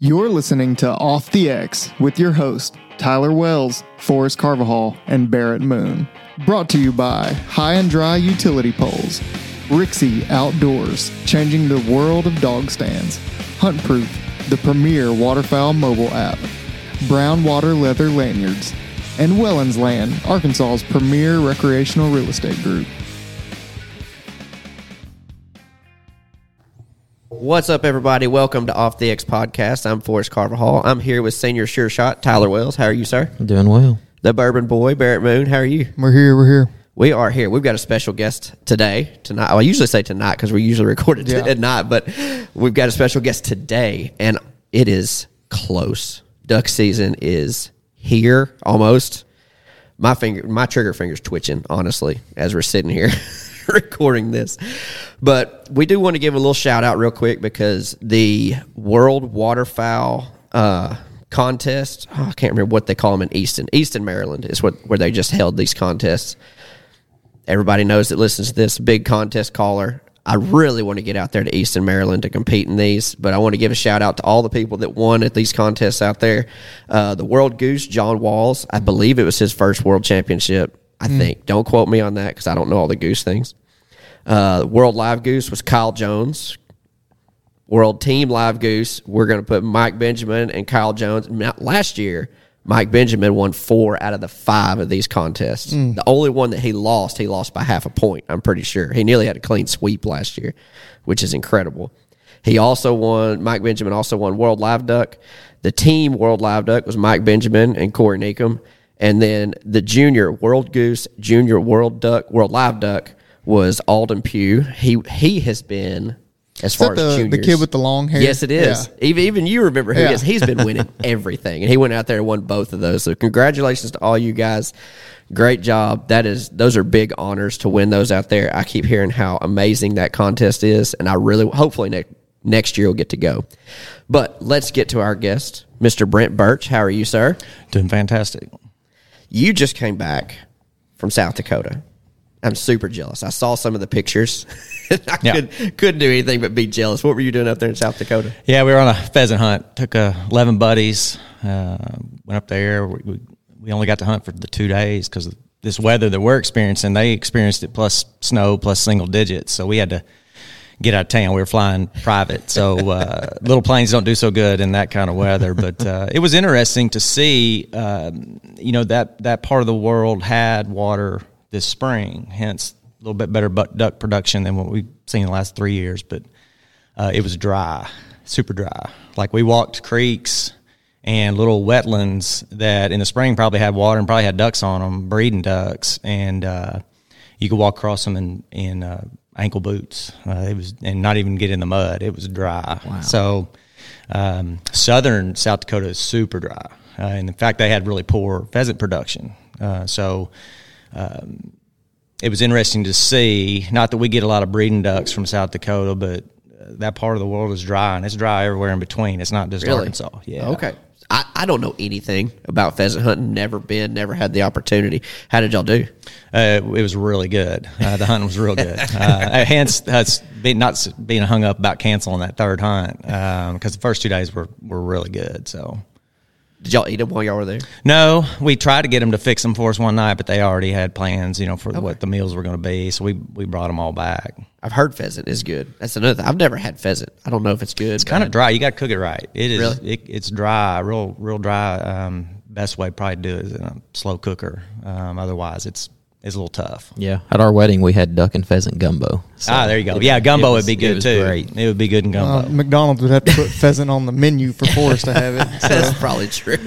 You're listening to Off The X with your host, Tyler Wells, Forrest Carvajal, and Barrett Moon. Brought to you by High and Dry Utility Poles, Rixie Outdoors, changing the world of dog stands, Huntproof, the premier waterfowl mobile app, Brownwater Leather Lanyards, and Wellens Land, Arkansas's premier recreational real estate group. What's up, everybody? Welcome to Off The X Podcast. I'm Forrest Carvajal. I'm here with Senior Sure Shot, Tyler Wells. How are you, sir? Doing well. The Bourbon Boy, Barrett Moon. How are you? We're here. We are here. We've got a special guest tonight. I usually say tonight because we usually record it at night, but we've got a special guest today, and it is close. Duck season is here, almost. My trigger finger's twitching, honestly, as we're sitting here recording this. But we do want to give a little shout out real quick because the World Waterfowl contest, I can't remember what they call them in Easton, Maryland is where they just held these contests. Everybody knows that listens to this, big contest caller. I really want to get out there to Easton, Maryland to compete in these, but I want to give a shout out to all the people that won at these contests out there. The World Goose, John Walls, I believe it was his first world championship. I think. Don't quote me on that because I don't know all the goose things. World Live Goose was Kyle Jones. World Team Live Goose, we're going to put Mike Benjamin and Kyle Jones. Last year, Mike Benjamin won 4 out of the 5 of these contests. The only one that he lost by 0.5 point, I'm pretty sure. He nearly had a clean sweep last year, which is incredible. Mike Benjamin also won World Live Duck. The team World Live Duck was Mike Benjamin and Corey Neacom. And then the junior World Goose, junior World Live Duck was Alden Pugh. He has been, as far as juniors. The kid with the long hair? Yes, it is. Yeah. Even you remember who he is. He's been winning everything. And he went out there and won both of those. So congratulations to all you guys. Great job. Those are big honors to win those out there. I keep hearing how amazing that contest is. And I really, hopefully next year we'll get to go. But let's get to our guest, Mr. Brent Birch. How are you, sir? Doing fantastic. You just came back from South Dakota. I'm super jealous. I saw some of the pictures. I couldn't do anything but be jealous. What were you doing up there in South Dakota? Yeah, we were on a pheasant hunt. Took 11 buddies. Went up there. We only got to hunt for the 2 days because of this weather that we're experiencing. They experienced it plus snow, plus single digits. So we had to get out of town. We were flying private. So little planes don't do so good in that kind of weather. But it was interesting to see, that part of the world had water this spring, hence a little bit better duck production than what we've seen in the last 3 years. But it was dry, super dry. Like we walked creeks and little wetlands that in the spring probably had water and probably had ducks on them, breeding ducks. And you could walk across them in ankle boots. It was, and not even get in the mud. It was dry. Wow. So southern South Dakota is super dry, and in fact they had really poor pheasant production. So it was interesting to see. Not that we get a lot of breeding ducks from South Dakota, but that part of the world is dry, and it's dry everywhere in between. It's not just Arkansas. Yeah. Okay. I don't know anything about pheasant hunting. Never had the opportunity. How did y'all do? It was really good. The hunt was real good. Hence, that's not being hung up about canceling that third hunt because the first 2 days were really good. So, did y'all eat them while y'all were there? No, we tried to get them to fix them for us one night, but they already had plans, for what the meals were going to be. So we brought them all back. I've heard pheasant is good. That's another thing. I've never had pheasant. I don't know if it's good. It's kind of dry. You got to cook it right. It is. Really? It's dry, real, real dry. Best way to probably do it is in a slow cooker. Otherwise, it's a little tough. Yeah. At our wedding, we had duck and pheasant gumbo. So there you go. Yeah, gumbo would be good, too. Great. It would be good in gumbo. McDonald's would have to put pheasant on the menu for Forrest to have it. So. That's probably true.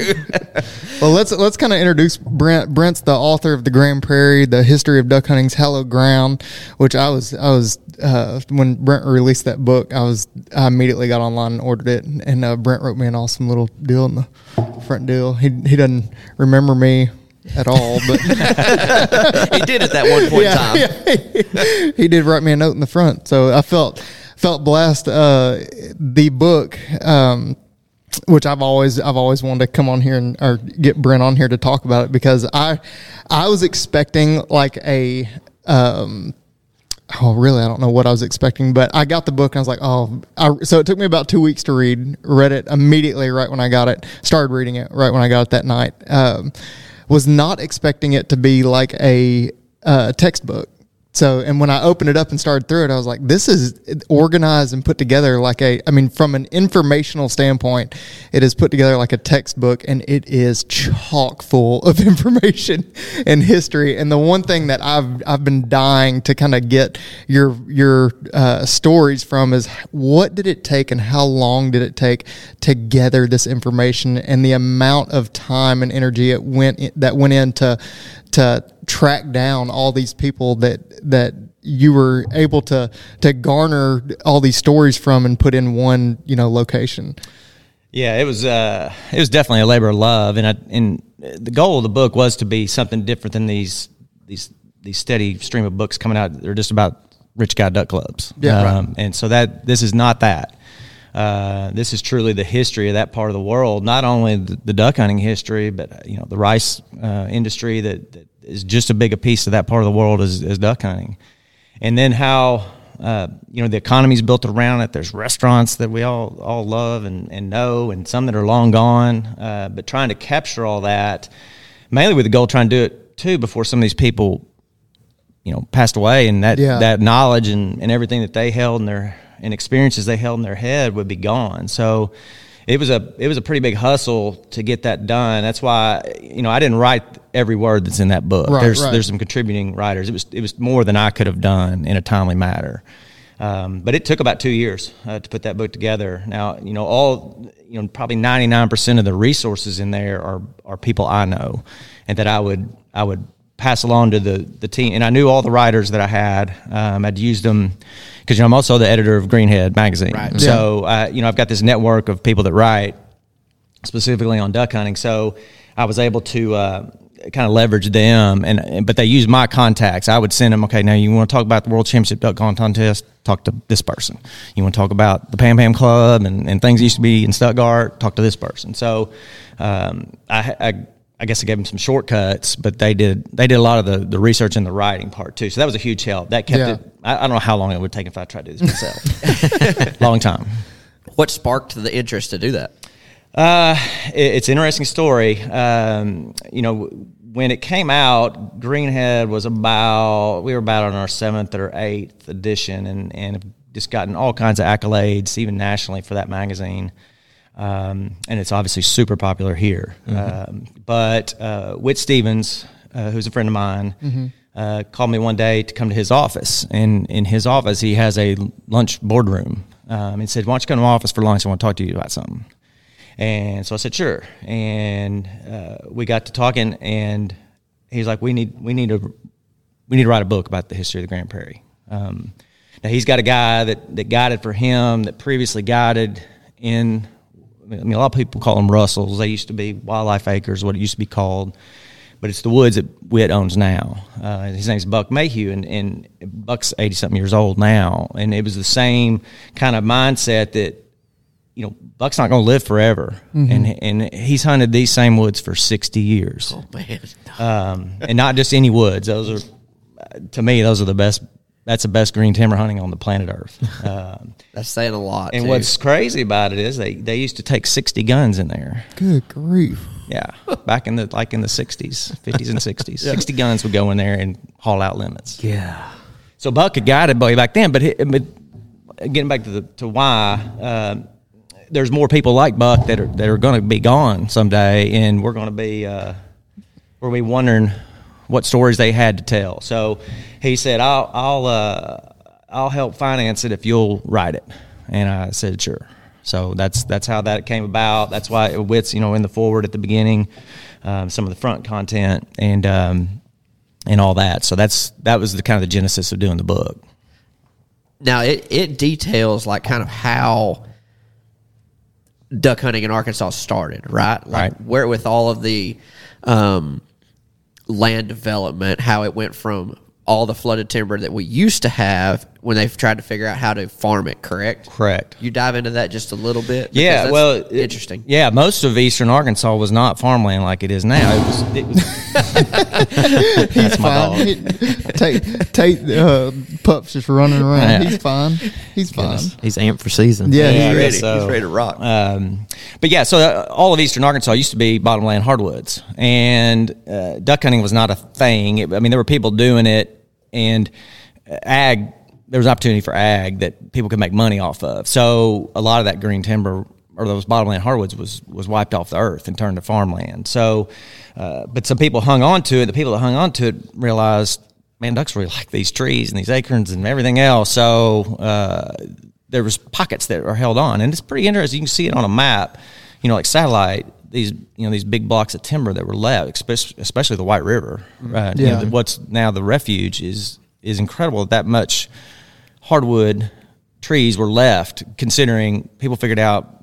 Well, let's kind of introduce Brent. Brent's the author of The Grand Prairie, The History of Duck Hunting's Hallowed Ground, which I was when Brent released that book, I immediately got online and ordered it, and Brent wrote me an awesome little deal in the front deal. He doesn't remember me at all, but he did at that one point in time. Yeah. He did write me a note in the front, so I felt blessed. The book, which I've always wanted to come on here or get Brent on here to talk about it because I was expecting like a oh, really, I don't know what I was expecting, but I got the book and I was like, so it took me about 2 weeks to read it immediately right when I got it, started reading it right when I got it that night. Was not expecting it to be like a textbook. So, and when I opened it up and started through it, I was like, this is organized and put together like from an informational standpoint, it is put together like a textbook, and it is chock full of information and history. And the one thing that I've been dying to kind of get your stories from is, what did it take and how long did it take to gather this information, and the amount of time and energy that went into to track down all these people that you were able to garner all these stories from and put in one, location. Yeah, it was definitely a labor of love, and the goal of the book was to be something different than these steady stream of books coming out. They're just about rich guy duck clubs. Yeah, right. And so this is not that. This is truly the history of that part of the world, not only the duck hunting history, but the rice industry that is just as big a piece of that part of the world as duck hunting. And then how the economy's built around it. There's restaurants that we all love and know, and some that are long gone, but trying to capture all that, mainly with the goal trying to do it too before some of these people passed away, and that knowledge and everything that they held in their and experiences they held in their head would be gone. So it was a pretty big hustle to get that done. That's why I didn't write every word that's in that book. Right, there's some contributing writers. It was more than I could have done in a timely manner. But it took about 2 years to put that book together. Now probably 99% of the resources in there are people I know, and that I would pass along to the team. And I knew all the writers that I had. I'd used them because I'm also the editor of Greenhead magazine. Right. So I've got this network of people that write specifically on duck hunting. So I was able to kind of leverage them, but they used my contacts. I would send them, okay, now you want to talk about the World Championship Duck Contest? Talk to this person. You want to talk about the Pam Pam Club and things that used to be in Stuttgart? Talk to this person. So I guess I gave them some shortcuts, but they did a lot of the research and the writing part too. So that was a huge help. That kept it. I don't know how long it would take if I tried to do this myself. Long time. What sparked the interest to do that? It's an interesting story. When it came out, Greenhead was we were about on our 7th or 8th edition, and have just gotten all kinds of accolades, even nationally, for that magazine. And it's obviously super popular here. Mm-hmm. But Whit Stevens, who's a friend of mine, mm-hmm. Called me one day to come to his office. And in his office, he has a lunch boardroom. And said, why don't you come to my office for lunch? I want to talk to you about something. And so I said, sure. And we got to talking, and he's like, we need to write a book about the history of the Grand Prairie. Now, he's got a guy that guided for him, that previously guided in – a lot of people call them Russells. They used to be Wildlife Acres, what it used to be called. But it's the woods that Whit owns now. His name's Buck Mayhew, and Buck's 80-something years old now. And it was the same kind of mindset that, Buck's not going to live forever. Mm-hmm. And he's hunted these same woods for 60 years. Oh, man. And not just any woods. Those are, to me, those are the best. That's the best green timber hunting on the planet Earth. That's saying a lot. And what's crazy about it is they used to take 60 guns in there. Good grief! Yeah, back in the 60s, 50s and 60s, 60 guns would go in there and haul out limits. Yeah. So Buck had guided Buddy back then, but getting back to why, there's more people like Buck that are going to be gone someday, and we're going to be we're wondering what stories they had to tell. So he said, I'll help finance it if you'll write it. And I said, sure. So that's how that came about. That's why Whit's, in the forward at the beginning, some of the front content and all that. So that was the kind of the genesis of doing the book. Now it details like kind of how duck hunting in Arkansas started, right? Like right. Where with all of the land development, how it went from all the flooded timber that we used to have when they've tried to figure out how to farm it, correct? Correct. You dive into that just a little bit? Yeah, that's interesting. Yeah, most of eastern Arkansas was not farmland like it is now. It was He's fine. Pup's just running around. Yeah. He's fine. He's fine. He's amped for season. Yeah, he's ready. So, he's ready to rock. But yeah, so all of eastern Arkansas used to be bottomland hardwoods, and duck hunting was not a thing. There were people doing it, and ag. There was an opportunity for ag that people could make money off of. So a lot of that green timber or those bottomland hardwoods was wiped off the earth and turned to farmland. So, but some people hung on to it. The people that hung on to it realized, man, ducks really like these trees and these acorns and everything else. So there was pockets that are held on. And it's pretty interesting. You can see it on a map, like satellite. These big blocks of timber that were left, especially the White River, right? Yeah. What's now the refuge is incredible that much hardwood trees were left, considering people figured out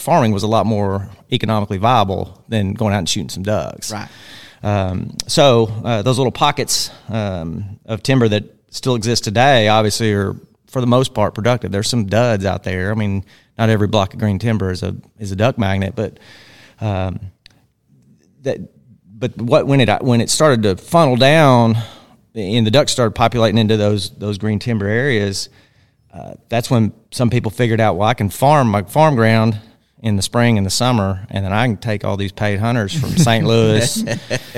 farming was a lot more economically viable than going out and shooting some ducks. Right. So those little pockets of timber that still exist today obviously are, for the most part, productive. There's some duds out there. Not every block of green timber is a duck magnet, but when it started to funnel down and the ducks started populating into those green timber areas, that's when some people figured out, well, I can farm my farm ground in the spring and the summer, and then I can take all these paid hunters from St. Louis,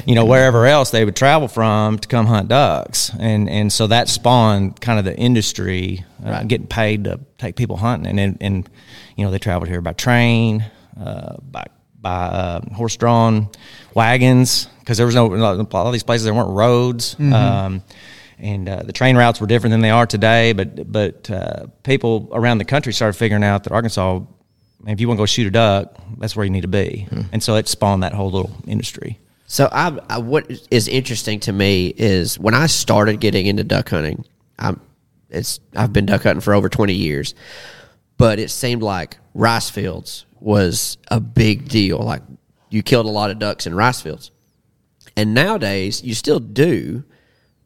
wherever else they would travel from to come hunt ducks. And so that spawned kind of the industry, getting paid to take people hunting. And they traveled here by train, by horse-drawn wagons, because there was a lot of these places there weren't roads, mm-hmm. and the train routes were different than they are today. But people around the country started figuring out that Arkansas, if you want to go shoot a duck, that's where you need to be, mm-hmm. and so it spawned that whole little industry. So what is interesting to me is when I started getting into duck hunting, I've been duck hunting for over 20 years, but it seemed like rice fields was a big deal. Like, you killed a lot of ducks in rice fields. And nowadays, you still do,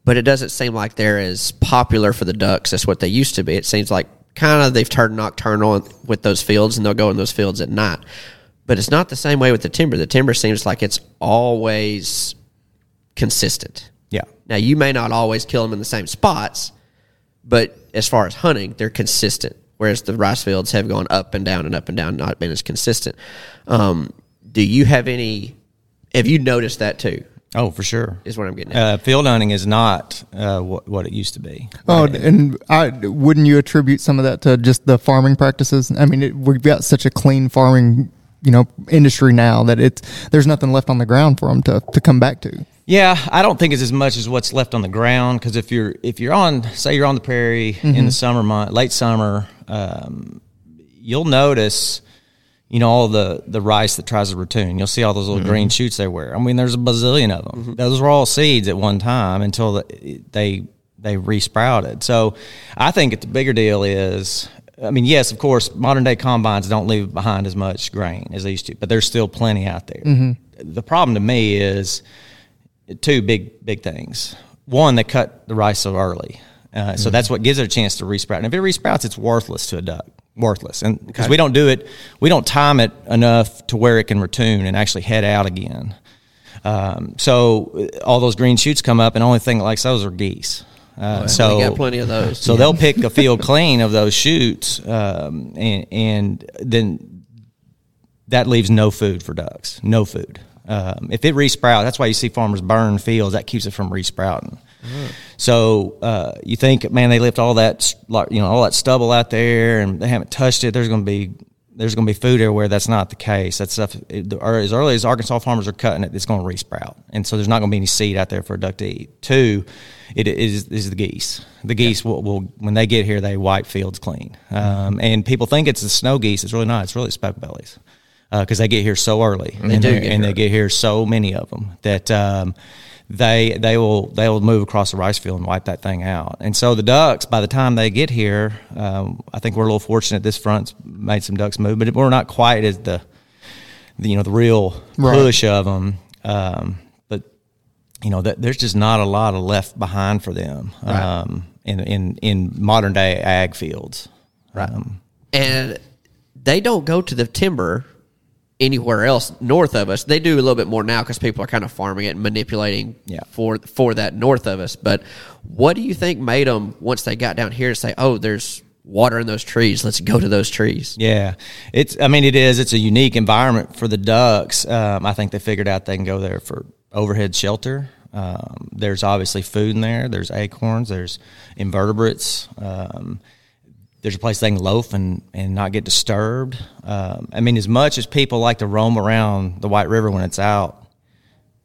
but it doesn't seem like they're as popular for the ducks as what they used to be. It seems like kind of they've turned nocturnal with those fields, and they'll go in those fields at night. But it's not the same way with the timber. The timber seems like it's always consistent. Yeah. Now, you may not always kill them in the same spots, but as far as hunting, they're consistent, whereas the rice fields have gone up and down and up and down, not been as consistent. Do you have any – have you noticed that too? Oh, for sure. Is what I'm getting at. Field hunting is not what it used to be. Oh, right? And wouldn't you attribute some of that to just the farming practices? We've got such a clean farming industry now that there's nothing left on the ground for them to come back to. Yeah, I don't think it's as much as what's left on the ground, because if you're on the prairie mm-hmm. in the summer month, late summer, you'll notice, all the rice that tries to ratoon. You'll see all those little mm-hmm. green shoots they wear. There's a bazillion of them. Mm-hmm. Those were all seeds at one time until they resprouted. So I think the bigger deal is, yes, of course, modern day combines don't leave behind as much grain as they used to, but there's still plenty out there. Mm-hmm. The problem to me is two big things. One, they cut the rice so early, so that's what gives it a chance to resprout. And if it resprouts, it's worthless to a duck, and because we don't time it enough to where it can ratoon and actually head out again. So all those green shoots come up, and only thing that likes those are geese. So they got plenty of those. So they'll pick a field clean of those shoots, and then that leaves no food for ducks. No food. If it resprouts, that's why you see farmers burn fields. That keeps it from resprouting. Mm. So you think, man, they left all that, all that stubble out there, and they haven't touched it. There's going to be food everywhere. That's not the case. That stuff, as early as Arkansas farmers are cutting it, it's going to resprout, and so there's not going to be any seed out there for a duck to eat. Two, it is the geese. The geese will when they get here, they wipe fields clean. And people think it's the snow geese. It's really not. It's really speckbellies. Because they get here so early, they get here so many of them that they will move across the rice field and wipe that thing out. And so the ducks, by the time they get here, I think we're a little fortunate. This front's made some ducks move, but we're not quite as the real push of them. But there's just not a lot of left behind for them in modern day ag fields, right? And they don't go to the timber anywhere else north of us. They do a little bit more now because people are kind of farming it and manipulating for that north of us. But what do you think made them, once they got down here, to say, oh, there's water in those trees, let's go to those trees? Yeah, it's a unique environment for the ducks. I think they figured out they can go there for overhead shelter. There's obviously food in there. There's acorns, there's invertebrates. There's a place they can loaf and not get disturbed. As much as people like to roam around the White River when it's out,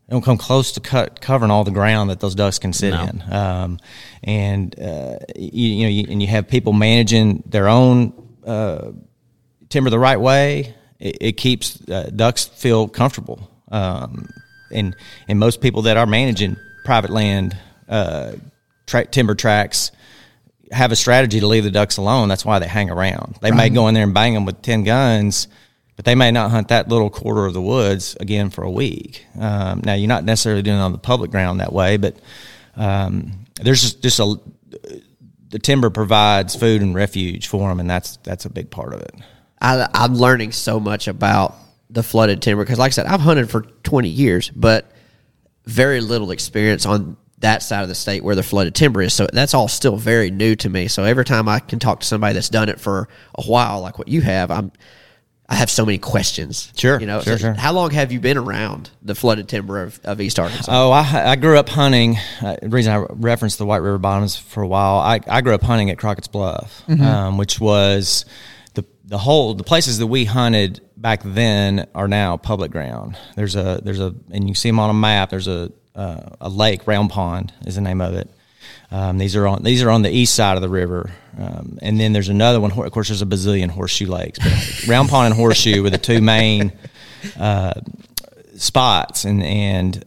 they don't come close to covering all the ground that those ducks can sit in. You have people managing their own timber the right way. It keeps ducks feel comfortable. And most people that are managing private land timber tracts have a strategy to leave the ducks alone. That's why they hang around. They may go in there and bang them with 10 guns, but they may not hunt that little quarter of the woods again for a week. Now, you're not necessarily doing it on the public ground that way, but there's just the timber provides food and refuge for them, and that's a big part of it. I'm learning so much about the flooded timber because, like I said, I've hunted for 20 years, but very little experience on that side of the state where the flooded timber is. So that's all still very new to me. So every time I can talk to somebody that's done it for a while, like what you have, I have so many questions. Sure. Sure. How long have you been around the flooded timber of East Arkansas? Oh, I grew up hunting. The reason I referenced the White River bottoms for a while, I grew up hunting at Crockett's Bluff, which was the places that we hunted back then are now public ground. There's a, and you see them on a map. There's a lake, Round Pond is the name of it. These are on the east side of the river, and then there's another one. Of course, there's a bazillion horseshoe lakes, but Round Pond and Horseshoe were the two main spots, and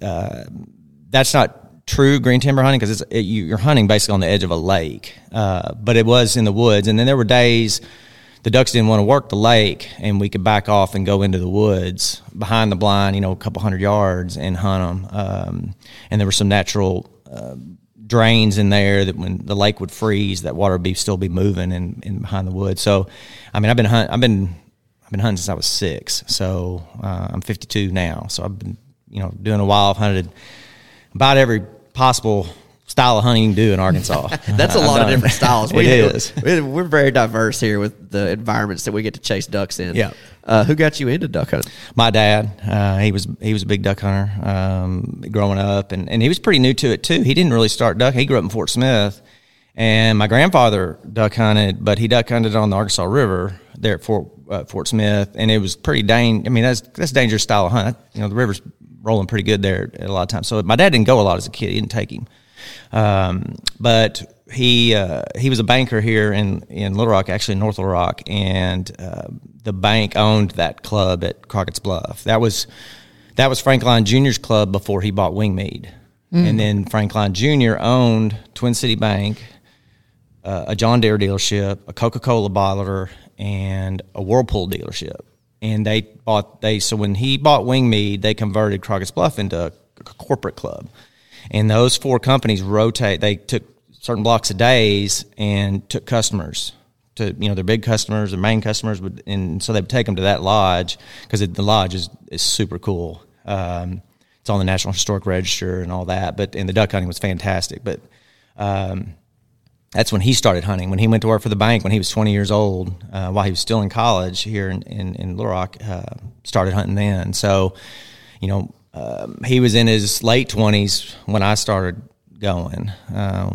that's not true green timber hunting because you're hunting basically on the edge of a lake, but it was in the woods. And then there were days the ducks didn't want to work the lake, and we could back off and go into the woods behind the blind, a couple hundred yards, and hunt them. And there were some natural drains in there that when the lake would freeze, that water would still be moving in behind the woods. So, I've been hunting since I was 6. So I'm 52 now. So I've been doing a while. I've hunted about every possible style of hunting you can do in Arkansas. That's a lot of different styles. We're very diverse here with the environments that we get to chase ducks in. Yeah. Who got you into duck hunting? My dad. He was a big duck hunter growing up, and he was pretty new to it too. He didn't really start duck. He grew up in Fort Smith, and my grandfather duck hunted, but he duck hunted on the Arkansas River there at Fort Smith, and it was pretty that's dangerous style of hunt. The river's rolling pretty good there at a lot of times. So my dad didn't go a lot as a kid. He didn't take him. But he was a banker here in Little Rock, actually North Little Rock, and the bank owned that club at Crockett's Bluff. That was Franklin Jr.'s club before he bought Wingmead, and then Franklin Jr. owned Twin City Bank, a John Deere dealership, a Coca-Cola bottler, and a Whirlpool dealership. And so when he bought Wingmead, they converted Crockett's Bluff into a corporate club. And those 4 companies rotate. They took certain blocks of days and took customers to, their big customers, their main customers. And so they would take them to that lodge because the lodge is super cool. It's on the National Historic Register and all that. And the duck hunting was fantastic. But that's when he started hunting. When he went to work for the bank when he was 20 years old, while he was still in college here in Little Rock, started hunting then. So, he was in his late 20s when I started going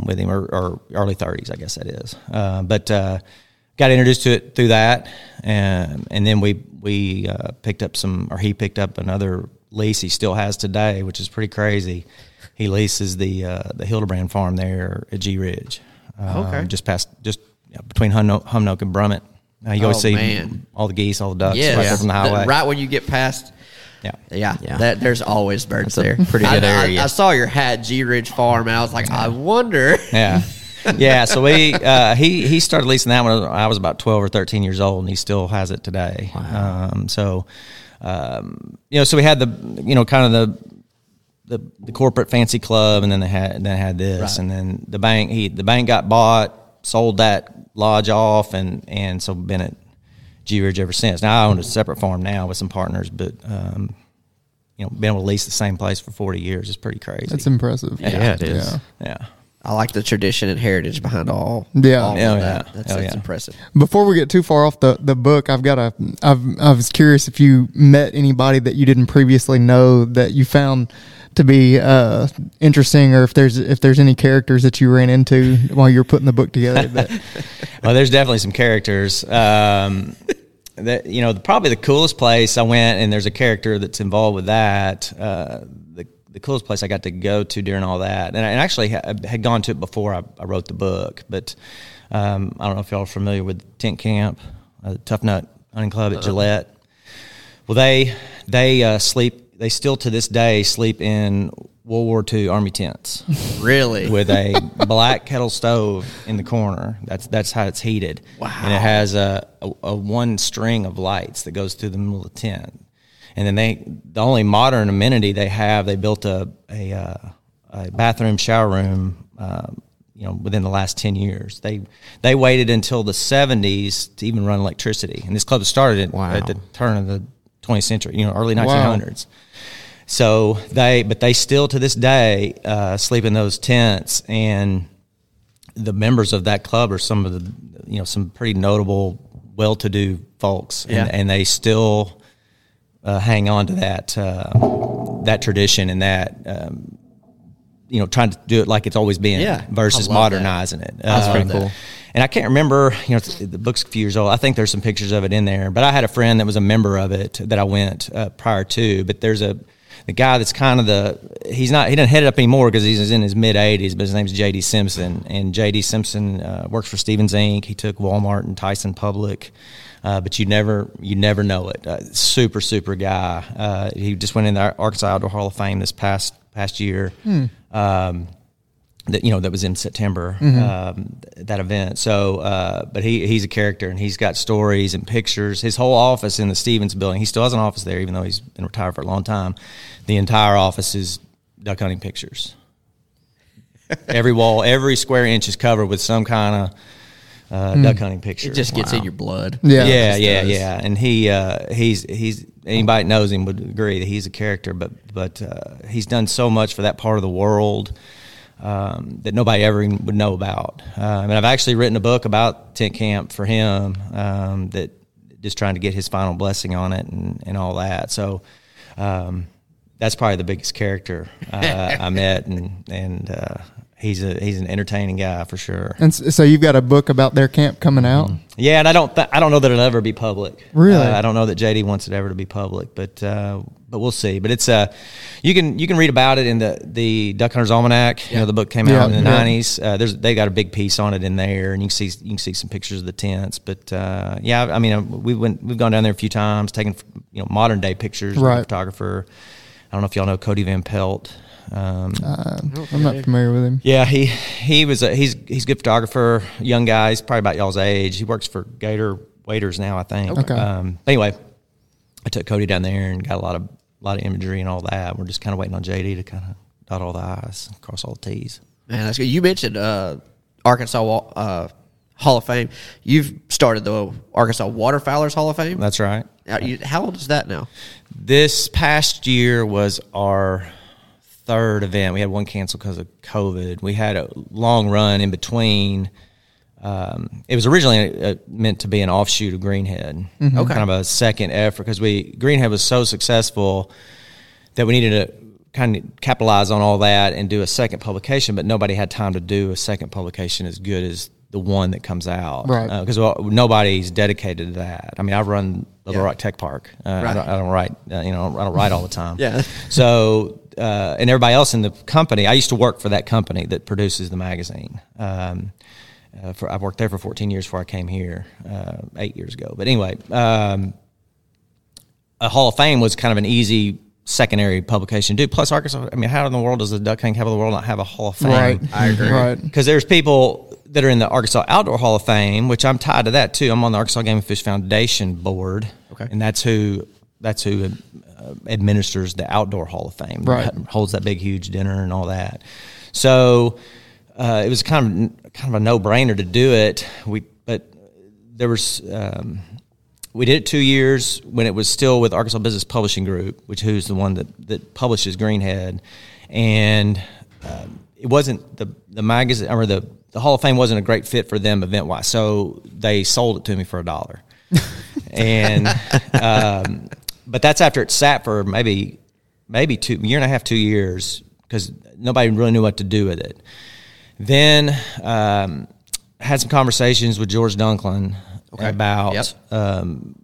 with him, or early 30s, I guess that is. But got introduced to it through that, and then we picked up he picked up another lease he still has today, which is pretty crazy. He leases the Hildebrand farm there at G Ridge, between Humnock and Brummett. You always see all the geese, all the ducks right from the highway. Right when you get past. Yeah. That, there's always birds there. Pretty good area. I saw your hat, G Ridge Farm, and I was like, I wonder. Yeah. So we he started leasing that when I was about 12 or 13 years old, and he still has it today. Wow. So we had the corporate fancy club, and then they had this, and then the bank got bought, sold that lodge off, and so Bennett G Ridge ever since. Now, I own a separate farm now with some partners, but, you know, being able to lease the same place for 40 years is pretty crazy. That's impressive. Yeah, it is. Yeah. I like the tradition and heritage behind all of that. That's impressive. Before we get too far off the book, I was curious if you met anybody that you didn't previously know that you found to be interesting, or if there's any characters that you ran into while you were putting the book together. That. Well, there's definitely some characters. That, you know, probably the coolest place I went, and there's a character that's involved with that. The coolest place I got to go to during all that, and I actually had gone to it before I wrote the book, but I don't know if y'all are familiar with Tent Camp, the Tough Nut Hunting Club at Gillette. Well, they sleep, they still to this day sleep in World War II Army tents. Really? With a black kettle stove in the corner. That's how it's heated. Wow. And it has a one string of lights that goes through the middle of the tent. And then the only modern amenity they have, they built a bathroom, shower room, you know, within the last 10 years. They waited until the 70s to even run electricity. And this club started at the turn of the 20th century, you know, early 1900s. Wow. So they still to this day sleep in those tents, and the members of that club are some of the, you know, some pretty notable, well-to-do folks, and they still. Hang on to that tradition and that, you know, trying to do it like it's always been versus modernizing it. That's pretty cool. And I can't remember, you know, the book's a few years old. I think there's some pictures of it in there, but I had a friend that was a member of it that I went prior to, but there's the guy that's kind of he doesn't head it up anymore because he's in his mid-80s, but his name's JD Simpson. And JD Simpson works for Stevens Inc. He took Walmart and Tyson Public. But you never know it. Super, super guy. He just went in the Arkansas Outdoor Hall of Fame this past year. That, you know, that was in September, that event. So, but he's a character, and he's got stories and pictures. His whole office in the Stevens building. He still has an office there, even though he's been retired for a long time. The entire office is duck hunting pictures. Every wall, every square inch is covered with some kind of. Duck hunting picture. It just gets in your blood. Yeah. And he's anybody that knows him would agree that he's a character. But he's done so much for that part of the world that nobody ever even would know about. And I've actually written a book about Tent Camp for him. That just trying to get his final blessing on it and all that. So that's probably the biggest character I met and. He's an entertaining guy for sure. And so you've got a book about their camp coming out? Yeah, and I don't know that it'll ever be public. Really? I don't know that JD wants it ever to be public, but we'll see. But it's you can read about it in the Duck Hunter's Almanac. Yeah. You know, the book came out in the 90s. They got a big piece on it in there, and you can see some pictures of the tents. But I mean, we've gone down there a few times, taking, you know, modern day pictures. Right. With a photographer. I don't know if y'all know Cody Van Pelt. I'm not familiar with him. Yeah, he's a good photographer, young guy. He's probably about y'all's age. He works for Gator Waiters now, I think. Okay. Anyway, I took Cody down there and got a lot of imagery and all that. We're just kind of waiting on JD to kind of dot all the I's and cross all the T's. Man, that's good. You mentioned Arkansas Hall of Fame. You've started the Arkansas Waterfowlers Hall of Fame. That's right. How old is that now? This past year was our third event. We had one canceled because of COVID. We had a long run in between. It was originally meant to be an offshoot of Greenhead, kind of a second effort, because Greenhead was so successful that we needed to kind of capitalize on all that and do a second publication. But nobody had time to do a second publication as good as the one that comes out, right? Because nobody's dedicated to that. I mean, I run Little Rock Tech Park. I don't write. You know, I don't write all the time. So. And everybody else in the company, I used to work for that company that produces the magazine. I worked there for 14 years before I came here, 8 years ago. But anyway, a Hall of Fame was kind of an easy secondary publication to do. Plus, Arkansas, I mean, how in the world does the Duck Hunting Capital of the World not have a Hall of Fame? Right, I agree. Because there's people that are in the Arkansas Outdoor Hall of Fame, which I'm tied to that, too. I'm on the Arkansas Game and Fish Foundation board, and that's who administers the Outdoor Hall of Fame, holds that big, huge dinner and all that. So it was kind of a no-brainer to do it. But there was We did it 2 years when it was still with Arkansas Business Publishing Group, who's the one that publishes Greenhead. And it wasn't the magazine, or the Hall of Fame wasn't a great fit for them event-wise, so they sold it to me for $1. And but that's after it sat for maybe 1.5 years, 2 years, because nobody really knew what to do with it. Then had some conversations with George Dunklin about trying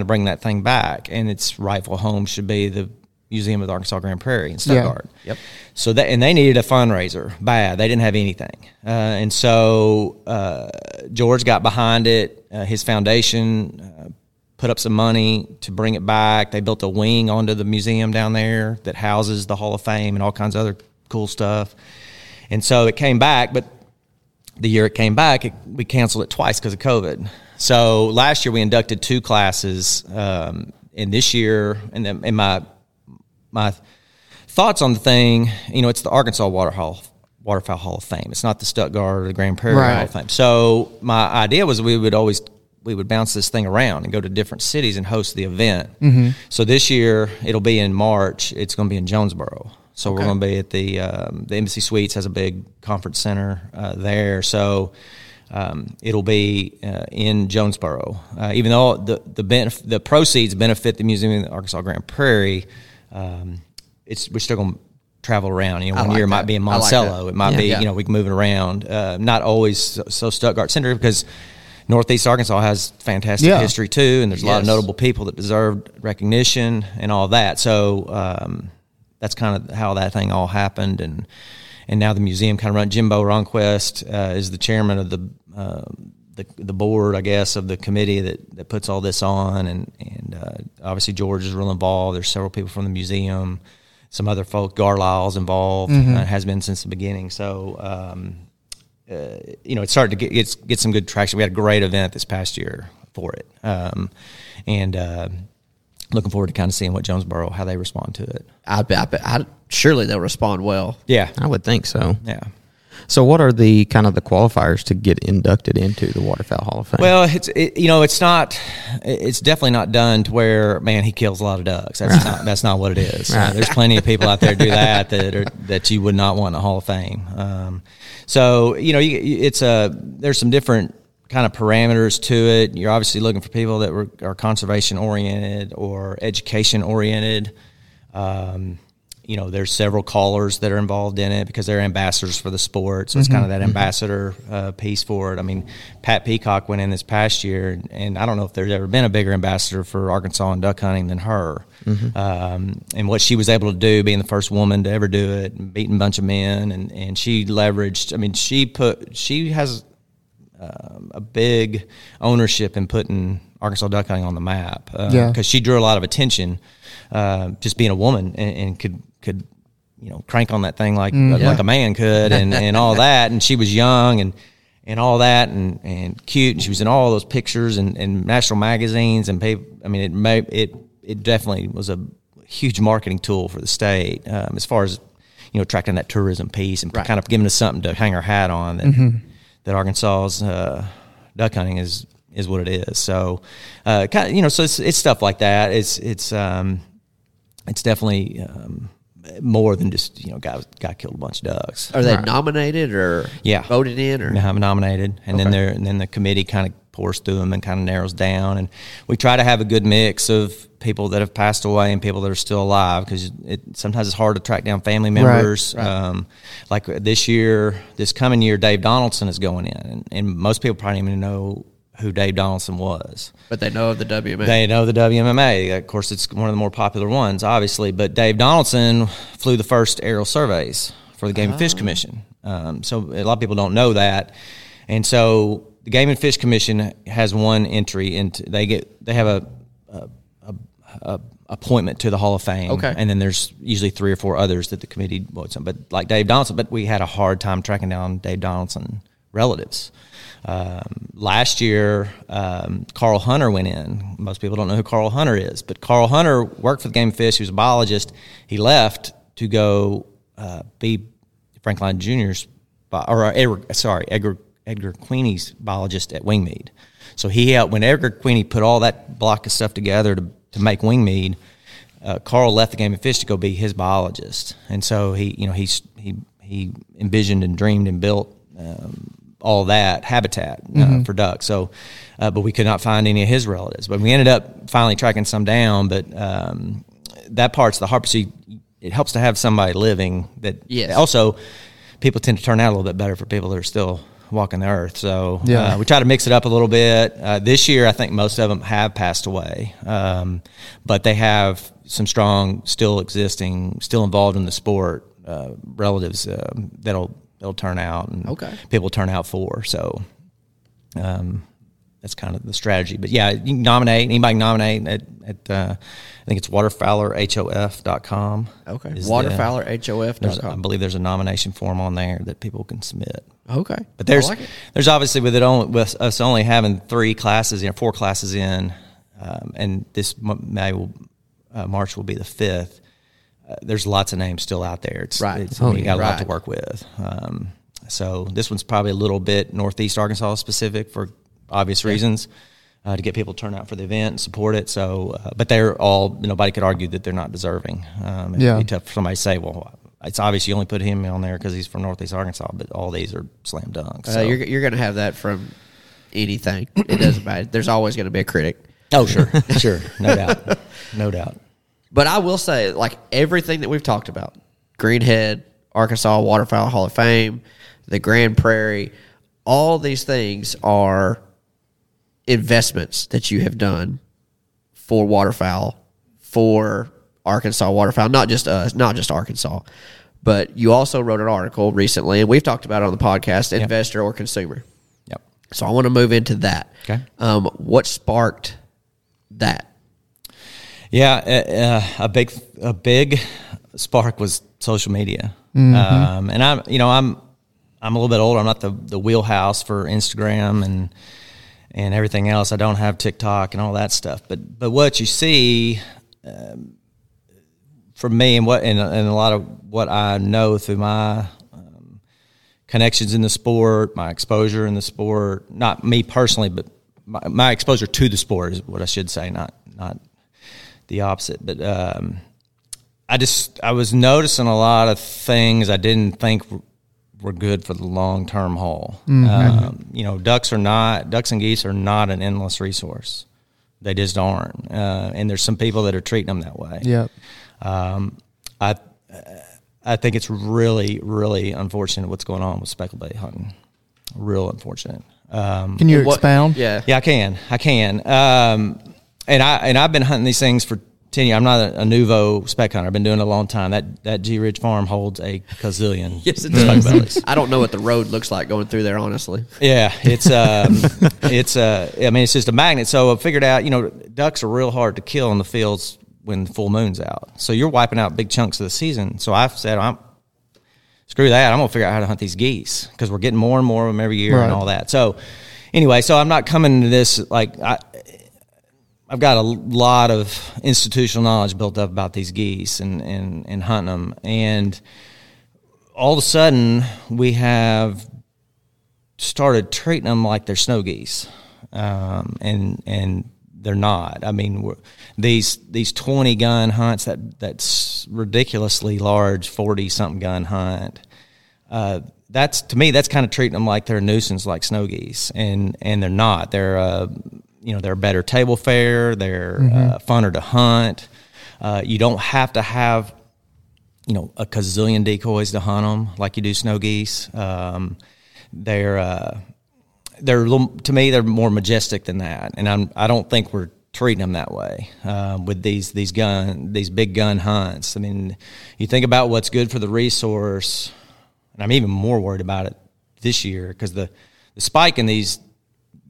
to bring that thing back, and its rightful home should be the Museum of the Arkansas Grand Prairie in Stuttgart. Yeah. Yep. So that, and they needed a fundraiser bad. They didn't have anything, and so George got behind it. His foundation put up some money to bring it back. They built a wing onto the museum down there that houses the Hall of Fame and all kinds of other cool stuff. And so it came back, but the year it came back, we canceled it twice because of COVID. So last year we inducted 2 classes, and this year, and my thoughts on the thing, it's the Arkansas Waterfowl Hall of Fame. It's not the Stuttgart or the Grand Prairie Hall of Fame. So my idea was we would bounce this thing around and go to different cities and host the event. Mm-hmm. So this year it'll be in March. It's going to be in Jonesboro. So we're going to be at the Embassy Suites has a big conference center there. So it'll be in Jonesboro. Even though the proceeds benefit the Museum of the Arkansas Grand Prairie, we're still going to travel around. One year might be in Monticello. It might be we can move it around. Not always so Stuttgart Center, because Northeast Arkansas has fantastic history too, and there's a lot of notable people that deserved recognition and all that. So. That's kind of how that thing all happened, and now the museum kind of runs. Jimbo Ronquist is the chairman of the board, I guess, of the committee that puts all this on, and obviously George is real involved. There's several people from the museum, some other folk. Garlisle's involved, has been since the beginning. So it started to get some good traction. We had a great event this past year for it, and looking forward to kind of seeing how they respond to it. I bet surely they'll respond well. Yeah, I would think so. Yeah. So, what are the kind of the qualifiers to get inducted into the Waterfowl Hall of Fame? Well, it's definitely not done to where, man, he kills a lot of ducks. That's not what it is. Right. There's plenty of people out there do that you would not want in the Hall of Fame. There's some different kind of parameters to it. You're obviously looking for people that are conservation oriented or education oriented. There's several callers that are involved in it because they're ambassadors for the sport. So it's kind of that ambassador piece for it. I mean, Pat Peacock went in this past year, and I don't know if there's ever been a bigger ambassador for Arkansas and duck hunting than her. And what she was able to do, being the first woman to ever do it, and beating a bunch of men, and she leveraged. I mean, she has a big ownership in putting Arkansas duck hunting on the map because she drew a lot of attention just being a woman, and could crank on that thing like a man could, and all that, and she was young and all that, and cute, and she was in all those pictures and national magazines and people. I mean, it definitely was a huge marketing tool for the state as far as attracting that tourism piece and kind of giving us something to hang our hat on that. That Arkansas's duck hunting is what it is. So, so it's stuff like that. It's definitely more than just guy killed a bunch of ducks. Are they nominated or voted in or nominated? And then the committee kind of pours through them and kind of narrows down. And we try to have a good mix of people that have passed away and people that are still alive, because sometimes it's hard to track down family members. Right. Like this coming year, Dave Donaldson is going in, and most people probably don't even know who Dave Donaldson was. But they know of the WMMA. They know the WMMA. Of course, it's one of the more popular ones, obviously. But Dave Donaldson flew the first aerial surveys for the Game and Fish Commission. So a lot of people don't know that. And so the Game and Fish Commission has one entry, and they have a appointment to the Hall of Fame. Okay. And then there's usually 3 or 4 others that the committee votes on. But like Dave Donaldson, but we had a hard time tracking down Dave Donaldson relatives. Last year, Carl Hunter went in. Most people don't know who Carl Hunter is, but Carl Hunter worked for the Game and Fish. He was a biologist. He left to go be Frank Lyon Jr.'s, Edgar Queeney's biologist at Wingmead. So he helped. When Edgar Queenie put all that block of stuff together to make Wingmead, Carl left the Game and Fish to go be his biologist. And so he envisioned and dreamed and built all that habitat for ducks. So, but we could not find any of his relatives. But we ended up finally tracking some down. But that part's the hard. So it helps to have somebody living that. Yes. Also, people tend to turn out a little bit better for people that are still walking the earth. So we try to mix it up a little bit. This year, I think most of them have passed away, but they have some strong, still existing, still involved in the sport relatives that'll turn out and people turn out for. So that's kind of the strategy. But yeah, you can nominate. Anybody can nominate at I think it's waterfowlerhof.com. Okay, waterfowlerhof.com. I believe there's a nomination form on there that people can submit. Okay, but there's obviously with us only having four classes in, and this March will be the 5th. There's lots of names still out there. You got a lot to work with. So this one's probably a little bit Northeast Arkansas specific for obvious reasons to get people to turn out for the event and support it. So, but they're all, nobody could argue that they're not deserving. It'd be tough for somebody to say, well, it's obvious you only put him on there because he's from Northeast Arkansas, but all these are slam dunks. So. You're going to have that from anything. It doesn't matter. There's always going to be a critic. Oh, sure. No doubt. But I will say, like, everything that we've talked about, Greenhead, Arkansas Waterfowl Hall of Fame, the Grand Prairie, all these things are investments that you have done for waterfowl, for Arkansas waterfowl, not just us, not just Arkansas. But you also wrote an article recently, and we've talked about it on the podcast, investor or consumer. Yep. So I want to move into that. Okay. What sparked that? Yeah, a big spark was social media, and I'm a little bit older. I'm not the wheelhouse for Instagram and everything else. I don't have TikTok and all that stuff. But what you see from me and a lot of what I know through my connections in the sport, my exposure in the sport, not me personally, but my exposure to the sport is what I should say, not the opposite. But I was noticing a lot of things I didn't think were good for the long-term haul. Mm-hmm. Ducks and geese are not an endless resource. They just aren't. And there's some people that are treating them that way. Yep. I think it's really, really unfortunate what's going on with speckled bait hunting. Real unfortunate. Can you expound? Yeah, I can. And I've been hunting these things for 10 years. I'm not a nouveau spec hunter. I've been doing it a long time. That G Ridge farm holds a gazillion. Yes, it does. I don't know what the road looks like going through there, honestly. Yeah, it's just a magnet. So I figured out, ducks are real hard to kill in the fields when the full moon's out. So you're wiping out big chunks of the season. So I've said, screw that. I'm going to figure out how to hunt these geese because we're getting more and more of them every year and all that. So anyway, I'm not coming to this like I've got a lot of institutional knowledge built up about these geese and hunting them. And all of a sudden, we have started treating them like they're snow geese. And they're not. I mean, these 20-gun hunts, that's ridiculously large 40-something gun hunt, that's, to me, that's kind of treating them like they're a nuisance, like snow geese. And they're not. They're they're better table fare. They're funner to hunt. You don't have to have, a gazillion decoys to hunt them like you do snow geese. They're to me, they're more majestic than that, and I don't think we're treating them that way with these big gun hunts. I mean, you think about what's good for the resource, and I'm even more worried about it this year because the spike in these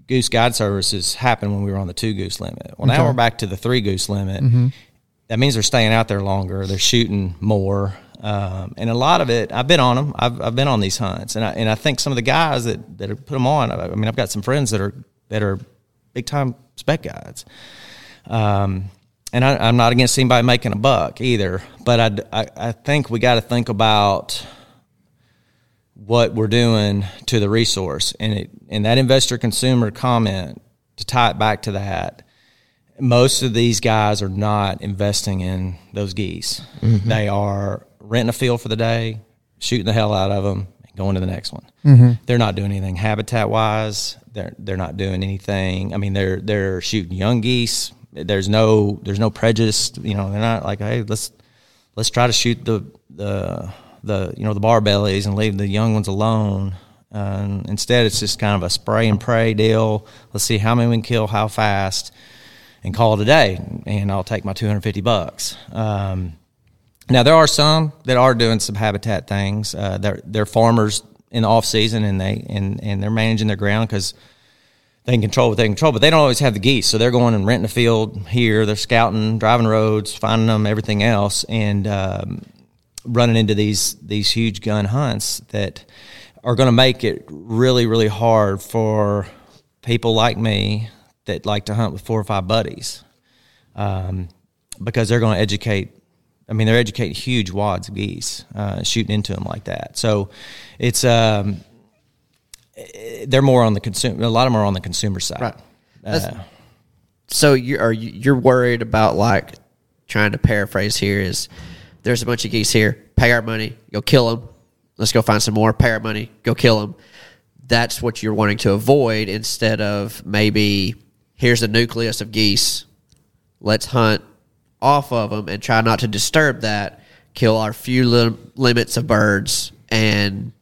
goose guide services happened when we were on the 2-goose limit. Well, now we're back to the 3-goose limit. Mm-hmm. That means they're staying out there longer. They're shooting more. And a lot of it, I've been on them. I've been on these hunts. And I think some of the guys that put them on, I mean, I've got some friends that are big-time spec guides. And I'm not against anybody making a buck either. But I think we got to think about what we're doing to the resource, and that investor consumer comment to tie it back to that, most of these guys are not investing in those geese. Mm-hmm. They are renting a field for the day, shooting the hell out of them, and going to the next one. Mm-hmm. They're not doing anything habitat-wise. They're not doing anything. I mean, they're shooting young geese. There's no prejudice. You know, they're not like, hey, let's try to shoot the barbellies and leave the young ones alone. Instead, it's just kind of a spray and pray deal. Let's see how many we can kill, how fast, and call it a day. And I'll take my $250. Now there are some that are doing some habitat things. They're farmers in the off season, and they're managing their ground because they can control what they control. But they don't always have the geese, so they're going and renting a field here. They're scouting, driving roads, finding them, everything else, and running into these huge gun hunts that are going to make it really, really hard for people like me that like to hunt with 4 or 5 buddies, because they're going to educate. I mean, they're educating huge wads of geese, shooting into them like that. So it's they're more on the consumer. A lot of them are on the consumer side. Right. So you're worried about, like, trying to paraphrase here is there's a bunch of geese here. Pay our money, go kill them. Let's go find some more. Pay our money, go kill them. That's what you're wanting to avoid, instead of maybe here's a nucleus of geese. Let's hunt off of them and try not to disturb that, kill our few limits of birds, and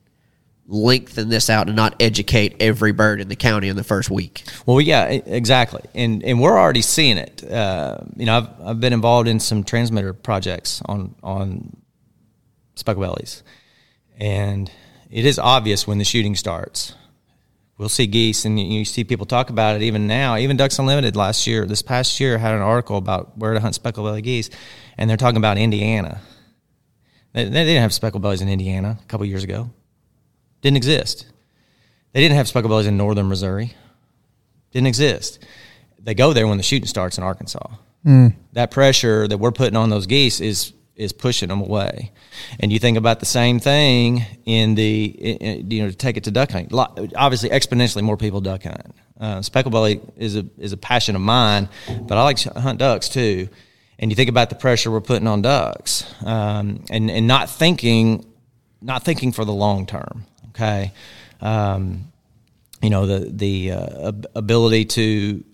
lengthen this out and not educate every bird in the county in the first week. Well, yeah, exactly. And we're already seeing it. I've been involved in some transmitter projects on Specklebellies. And it is obvious when the shooting starts. We'll see geese, and you see people talk about it even now. Even Ducks Unlimited this past year, had an article about where to hunt specklebelly geese, and they're talking about Indiana. They didn't have specklebellies in Indiana a couple years ago. Didn't exist. They didn't have specklebellies in northern Missouri. Didn't exist. They go there when the shooting starts in Arkansas. Mm. That pressure that we're putting on those geese is pushing them away. And you think about the same thing to take it to duck hunting. Obviously, exponentially more people duck hunt. Specklebelly is a passion of mine, but I like to hunt ducks too. And you think about the pressure we're putting on ducks, and not thinking for the long term. Okay. The ability to,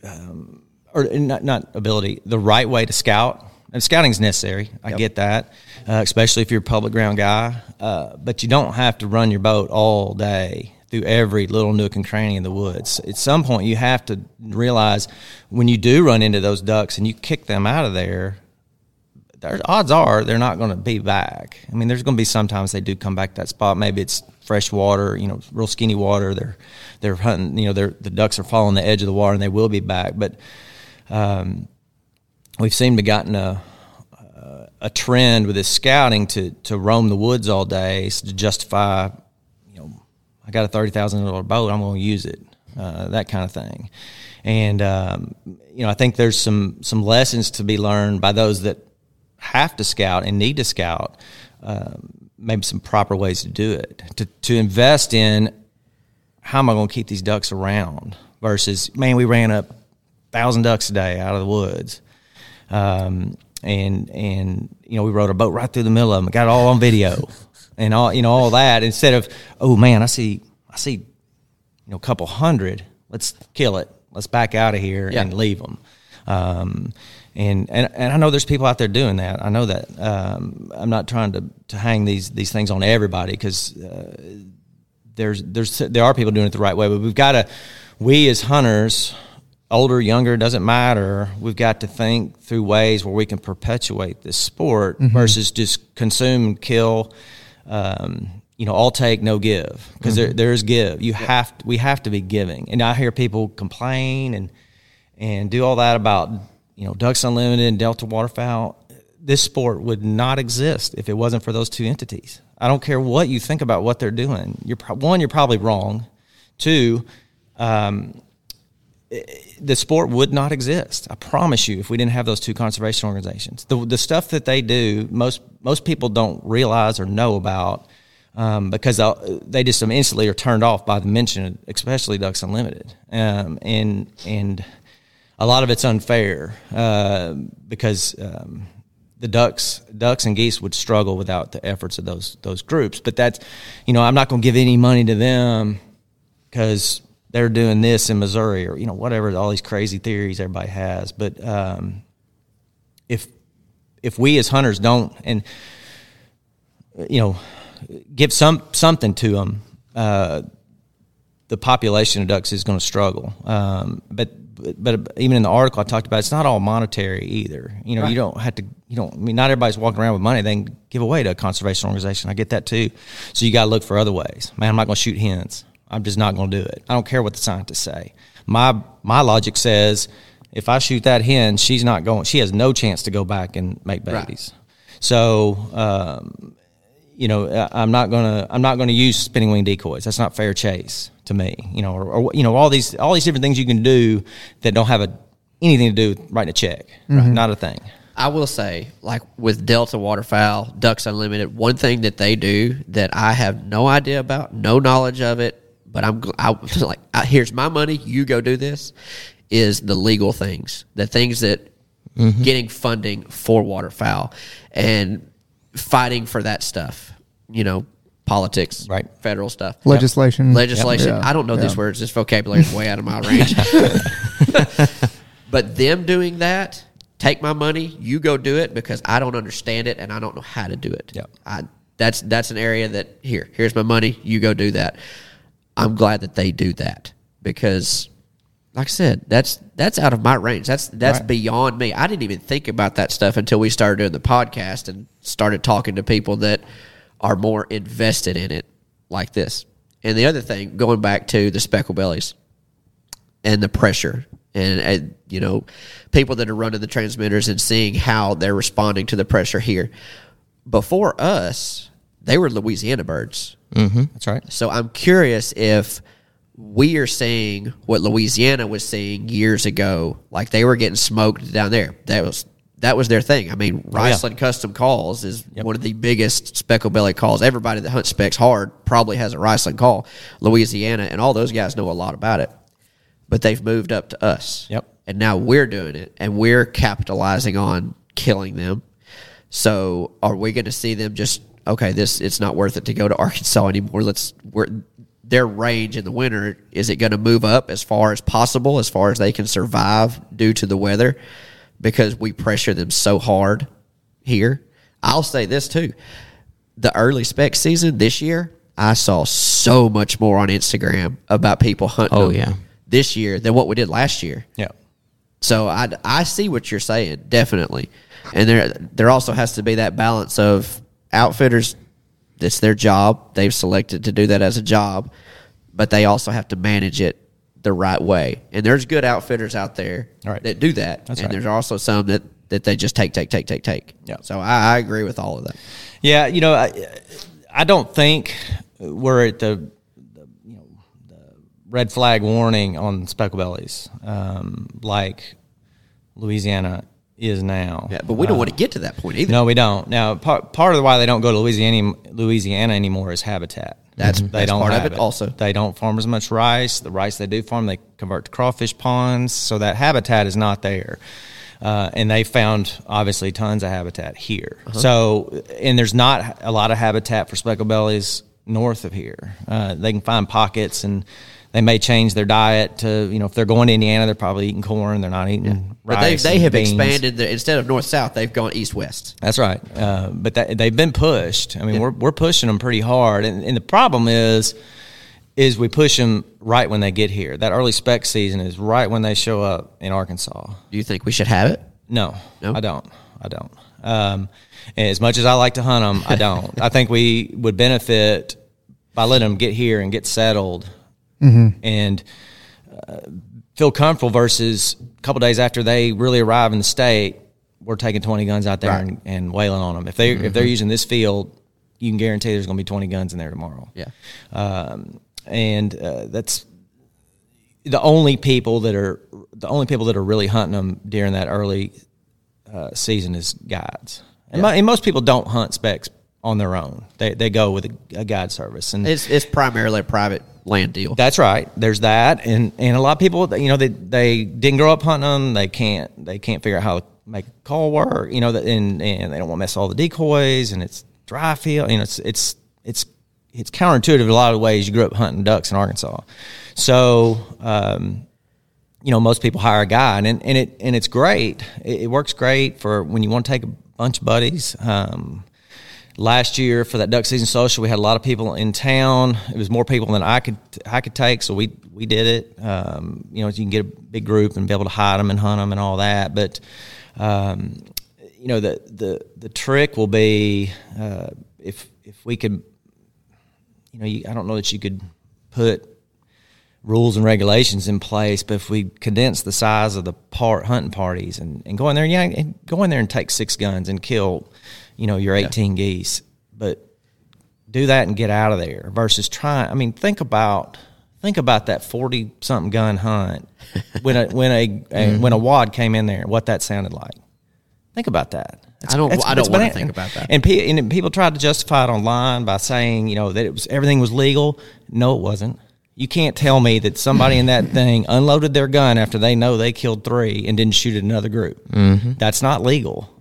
or not ability, the right way to scout. And scouting is necessary. I get that, especially if you're a public ground guy. But you don't have to run your boat all day through every little nook and cranny in the woods. At some point, you have to realize when you do run into those ducks and you kick them out of there, the odds are they're not going to be back. I mean, there's going to be sometimes they do come back to that spot. Maybe it's fresh water, real skinny water. They're hunting. The ducks are following the edge of the water, and they will be back. But we've seemed to gotten a trend with this scouting to roam the woods all day to justify, I got a $30,000 boat, I'm going to use it, that kind of thing. And I think there's some lessons to be learned by those that have to scout and need to scout. Maybe some proper ways to do it, to invest in how am I going to keep these ducks around versus, man, we ran up 1,000 ducks a day out of the woods. We rode a boat right through the middle of them, got it all on video and all that, instead of, oh man, I see, a couple hundred, let's kill it. Let's back out of here and leave them. And I know there's people out there doing that. I know that. I'm not trying to hang these things on everybody, because, there are people doing it the right way, but we as hunters, older, younger, doesn't matter. We've got to think through ways where we can perpetuate this sport versus just consume and kill. All take, no give, because there is give. We have to be giving. And I hear people complain and do all that about Ducks Unlimited and Delta Waterfowl. This sport would not exist if it wasn't for those two entities. I don't care what you think about what they're doing. You're probably wrong. Two, the sport would not exist, I promise you, if we didn't have those two conservation organizations. The stuff that they do, most people don't realize or know about, because they just instantly are turned off by the mention of, especially Ducks Unlimited. And a lot of it's unfair because the ducks and geese would struggle without the efforts of those groups. But that's, I'm not going to give any money to them because they're doing this in Missouri or, whatever, all these crazy theories everybody has. But if we as hunters don't and, give something to them, the population of ducks is going to struggle. But even in the article I talked about, it's not all monetary either. Right. You don't have to, not everybody's walking around with money they can give away to a conservation organization. I get that too. So you got to look for other ways. Man, I'm not going to shoot hens. I'm just not going to do it. I don't care what the scientists say. My logic says if I shoot that hen, she's not going, she has no chance to go back and make babies. Right. So, I'm not going to use spinning wing decoys. That's not fair chase to me, or all these different things you can do that don't have anything to do with writing a check. Mm-hmm. Right? Not a thing. I will say, like with Delta Waterfowl, Ducks Unlimited, one thing that they do that I have no idea about, no knowledge of it, but here's my money, you go do this, is the legal things, the things that mm-hmm. getting funding for waterfowl and fighting for that stuff, politics, right? Federal stuff. Legislation. Yep. Legislation. Yep. Yeah. I don't know these words. This vocabulary is way out of my range. But them doing that, take my money, you go do it because I don't understand it and I don't know how to do it. Yep. That's an area that, here's my money, you go do that. I'm glad that they do that because, like I said, that's out of my range. That's right. Beyond me. I didn't even think about that stuff until we started doing the podcast and started talking to people that are more invested in it like this. And the other thing, going back to the speckle bellies and the pressure and people that are running the transmitters and seeing how they're responding to the pressure here. Before us, they were Louisiana birds. Mm-hmm, that's right. So I'm curious if we are seeing what Louisiana was seeing years ago, like they were getting smoked down there. That was their thing. I mean, Riceland Custom Calls is one of the biggest speckle belly calls. Everybody that hunts specks hard probably has a Riceland call. Louisiana and all those guys know a lot about it, but they've moved up to us. Yep. And now we're doing it, and we're capitalizing on killing them. So are we going to see them just, okay, it's not worth it to go to Arkansas anymore. Their range in the winter, is it going to move up as far as possible, as far as they can survive due to the weather? Because we pressure them so hard here. I'll say this too. The early spec season this year, I saw so much more on Instagram about people hunting this year than what we did last year. Yeah. So I see what you're saying, definitely. And there also has to be that balance of outfitters. It's their job. They've selected to do that as a job, but they also have to manage it the right way. And there's good outfitters out there that do that. That's right. There's also some that they just take. Yeah. So I agree with all of that. Yeah, I don't think we're at the red flag warning on speckle bellies like Louisiana is now. Yeah, but we don't want to get to that point either. No, we don't. Now, part of why they don't go to Louisiana anymore is habitat. That's don't part of it also. They don't farm as much rice. The rice they do farm, they convert to crawfish ponds, so that habitat is not there. And they found, obviously, tons of habitat here. Uh-huh. So, and there's not a lot of habitat for speckle bellies north of here. They can find pockets, and they may change their diet to, if they're going to Indiana, they're probably eating corn. They're not eating rice. But they have beans. Expanded. Instead of north-south, they've gone east-west. That's right. But they've been pushed. I mean, we're pushing them pretty hard. And the problem is we push them right when they get here. That early spec season is right when they show up in Arkansas. Do you think we should have it? No? I don't. As much as I like to hunt them, I don't. I think we would benefit by letting them get here and get settled. Mm-hmm. And feel comfortable versus a couple days after they really arrive in the state, we're taking 20 guns out there and wailing on them. If they're using this field, you can guarantee there's going to be 20 guns in there tomorrow. Yeah, and that's the only people that are really hunting them during that early season is guides. And most people don't hunt specs on their own. They go with a guide service, and it's primarily a private land deal. That's right. There's that, and a lot of people, you know, they didn't grow up hunting them. They can't figure out how to make a call work, you know, and they don't want to mess all the decoys, and it's dry field, you know, it's counterintuitive in a lot of ways. You grew up hunting ducks in Arkansas, so you know, most people hire a guide, and it's great. It works great for when you want to take a bunch of buddies. Last year for that duck season social, we had a lot of people in town. It was more people than I could take, so we did it. You know, you can get a big group and be able to hide them and hunt them and all that. But you know, the trick will be if we could. You know, I don't know that you could put rules and regulations in place, but if we condense the size of the hunting parties and go in there, and take 6 guns and kill. You know, your 18 geese, but do that and get out of there versus trying. I mean, think about that 40-something gun hunt when a wad came in there, what that sounded like. Think about that. I don't want to think about that. And people tried to justify it online by saying, you know, that everything was legal. No, it wasn't. You can't tell me that somebody in that thing unloaded their gun after they know they killed 3 and didn't shoot at another group. Mm-hmm. That's not legal.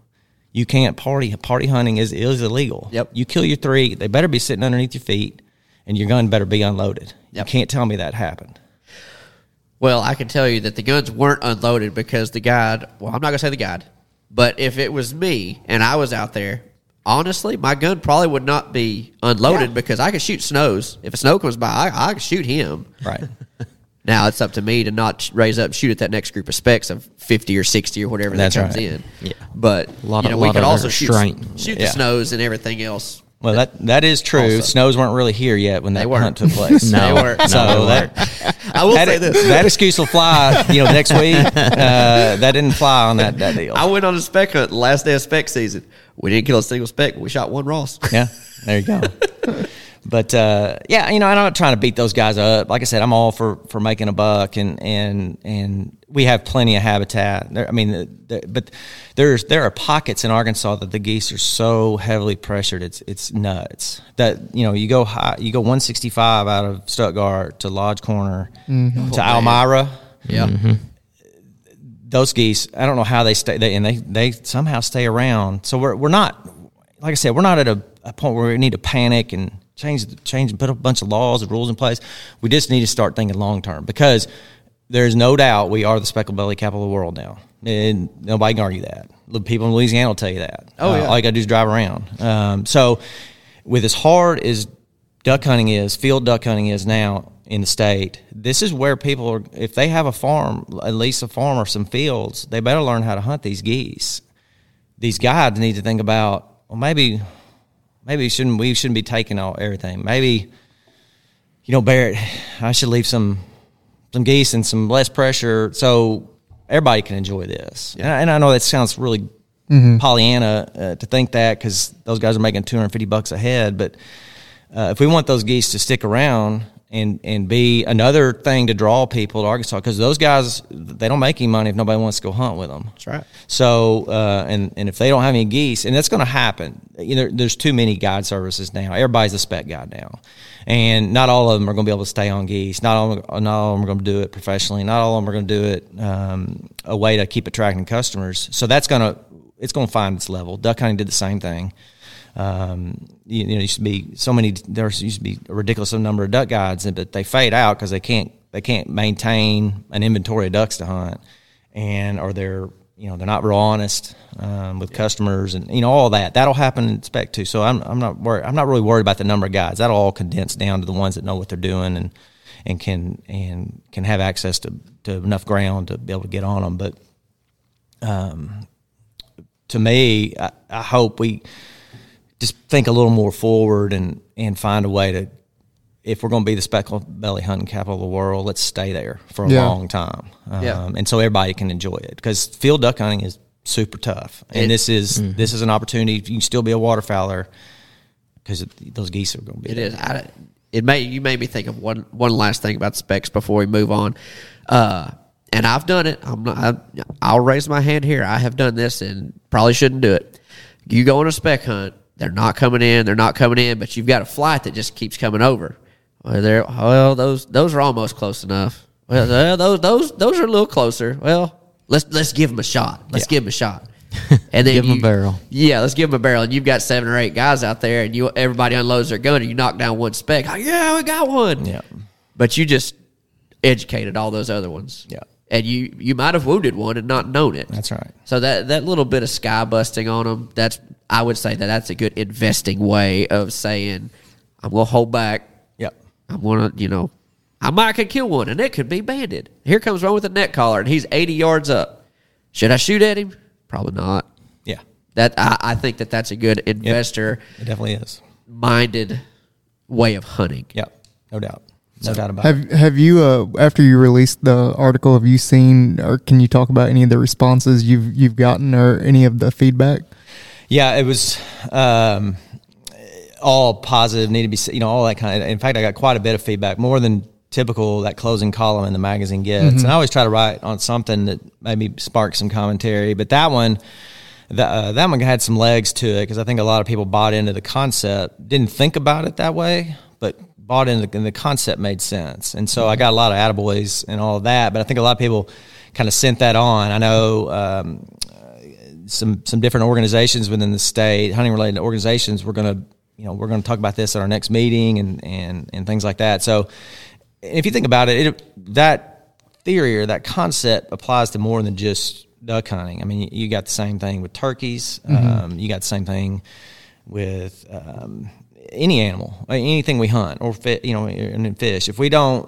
You can't party. Party hunting is illegal. Yep. You kill your 3, they better be sitting underneath your feet, and your gun better be unloaded. Yep. You can't tell me that happened. Well, I can tell you that the guns weren't unloaded because the guide, well, I'm not going to say the guide, but if it was me and I was out there, honestly, my gun probably would not be unloaded because I could shoot snows. If a snow comes by, I could shoot him. Right. Now it's up to me to not raise up and shoot at that next group of specs of 50 or 60 or whatever that comes in. Yeah. But we could also shoot the snows and everything else. Well, that is true. Also. Snows weren't really here yet when that hunt took place. No, they weren't. I will say this. That excuse will fly, you know, next week. That didn't fly on that deal. I went on a spec hunt the last day of spec season. We didn't kill a single spec. We shot 1 Ross. Yeah, there you go. But, you know, I'm not trying to beat those guys up. Like I said, I'm all for making a buck, and we have plenty of habitat. There are pockets in Arkansas that the geese are so heavily pressured, it's nuts. That, you know, you go 165 out of Stuttgart to Lodge Corner to Elmira. Yeah. Mm-hmm. Those geese, I don't know how they stay, and they somehow stay around. So we're not, like I said, we're not at a point where we need to panic and change and put a bunch of laws and rules in place. We just need to start thinking long term, because there's no doubt we are the speckled belly capital of the world now, and nobody can argue that. People in Louisiana will tell you that. All you gotta do is drive around. So with as hard as field duck hunting is now in the state, this is where people are. If they have a farm, at least a farm or some fields, they better learn how to hunt these geese. These guides need to think about, well, maybe we shouldn't be taking everything. Maybe, you know, Barrett, I should leave some geese and some less pressure so everybody can enjoy this. Yeah. And I know that sounds really Pollyanna to think that, because those guys are making $250 a head. But if we want those geese to stick around and be another thing to draw people to Arkansas, because those guys, they don't make any money if nobody wants to go hunt with them. That's right. So, and if they don't have any geese, and that's going to happen. You know, there's too many guide services now. Everybody's a spec guide now, and not all of them are going to be able to stay on geese. Not all of them are going to do it professionally. Not all of them are going to do it a way to keep attracting customers. So it's going to find its level. Duck hunting did the same thing. It used to be a ridiculous number of duck guides, but they fade out because they can't maintain an inventory of ducks to hunt, or they're not real honest with customers, and you know, all that. That'll happen in spec too. So I'm not really worried about the number of guides. That'll all condense down to the ones that know what they're doing and can have access to enough ground to be able to get on them. But to me, I hope we just think a little more forward and find a way to, if we're going to be the speckled belly hunting capital of the world, let's stay there for a long time. And so everybody can enjoy it, because field duck hunting is super tough. And this is an opportunity. You can still be a waterfowler, because those geese are going to be there. It is. You made me think of one last thing about specs before we move on. And I've done it. I'll raise my hand here. I have done this and probably shouldn't do it. You go on a spec hunt. They're not coming in, but you've got a flight that just keeps coming over. Well, those are almost close enough. Well, those are a little closer. Well, let's give them a shot. And then give them a barrel. Yeah, let's give them a barrel. And you've got 7 or 8 guys out there, and everybody unloads their gun, and you knock down one speck. Oh, yeah, we got one. Yeah. But you just educated all those other ones. Yeah. And you might have wounded one and not known it. That's right. So that little bit of sky busting on them, I would say that's a good investing way of saying, I'm going to hold back. Yep. I'm going to, I might could kill one, and it could be banded. Here comes one with a net collar, and he's 80 yards up. Should I shoot at him? Probably not. Yeah. I think that's a good investor. Yep. It definitely is. Minded way of hunting. Yep. No doubt. No doubt about it. Have you, after you released the article, have you seen or can you talk about any of the responses you've gotten or any of the feedback? Yeah, it was all positive, need to be, all that kind of. In fact, I got quite a bit of feedback, more than typical that closing column in the magazine gets. Mm-hmm. And I always try to write on something that maybe sparks some commentary, but that one. That one had some legs to it because I think a lot of people bought into the concept, didn't think about it that way, but bought into and the concept made sense. And so I got a lot of attaboys and all of that, but I think a lot of people kind of sent that on. I know some different organizations within the state, hunting-related organizations, we're going to talk about this at our next meeting and things like that. So if you think about it, that theory or that concept applies to more than just duck hunting. I mean, you got the same thing with turkeys. Mm-hmm. You got the same thing with any animal, anything we hunt, or and fish. If we're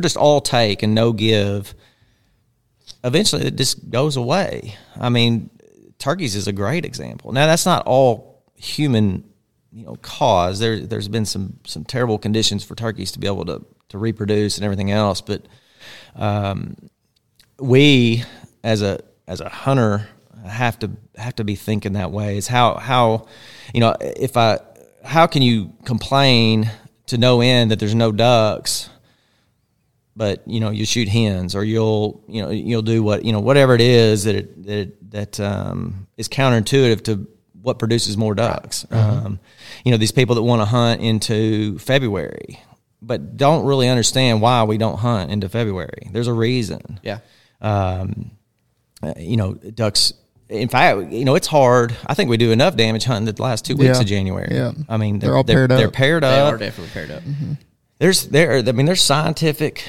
just all take and no give, eventually it just goes away. I mean, turkeys is a great example. Now that's not all human, cause. There's been some terrible conditions for turkeys to be able to reproduce and everything else, but we as a hunter have to be thinking that way. It's how can you complain to no end that there's no ducks, but you shoot hens or you'll do what whatever it is that is counterintuitive to what produces more ducks. Right. Mm-hmm. These people that want to hunt into February but don't really understand why we don't hunt into February. There's a reason. Yeah. Ducks, in fact, it's hard. I think we do enough damage hunting the last 2 weeks of January. Yeah. I mean, they're paired up. They are definitely paired up. Mm-hmm. There's scientific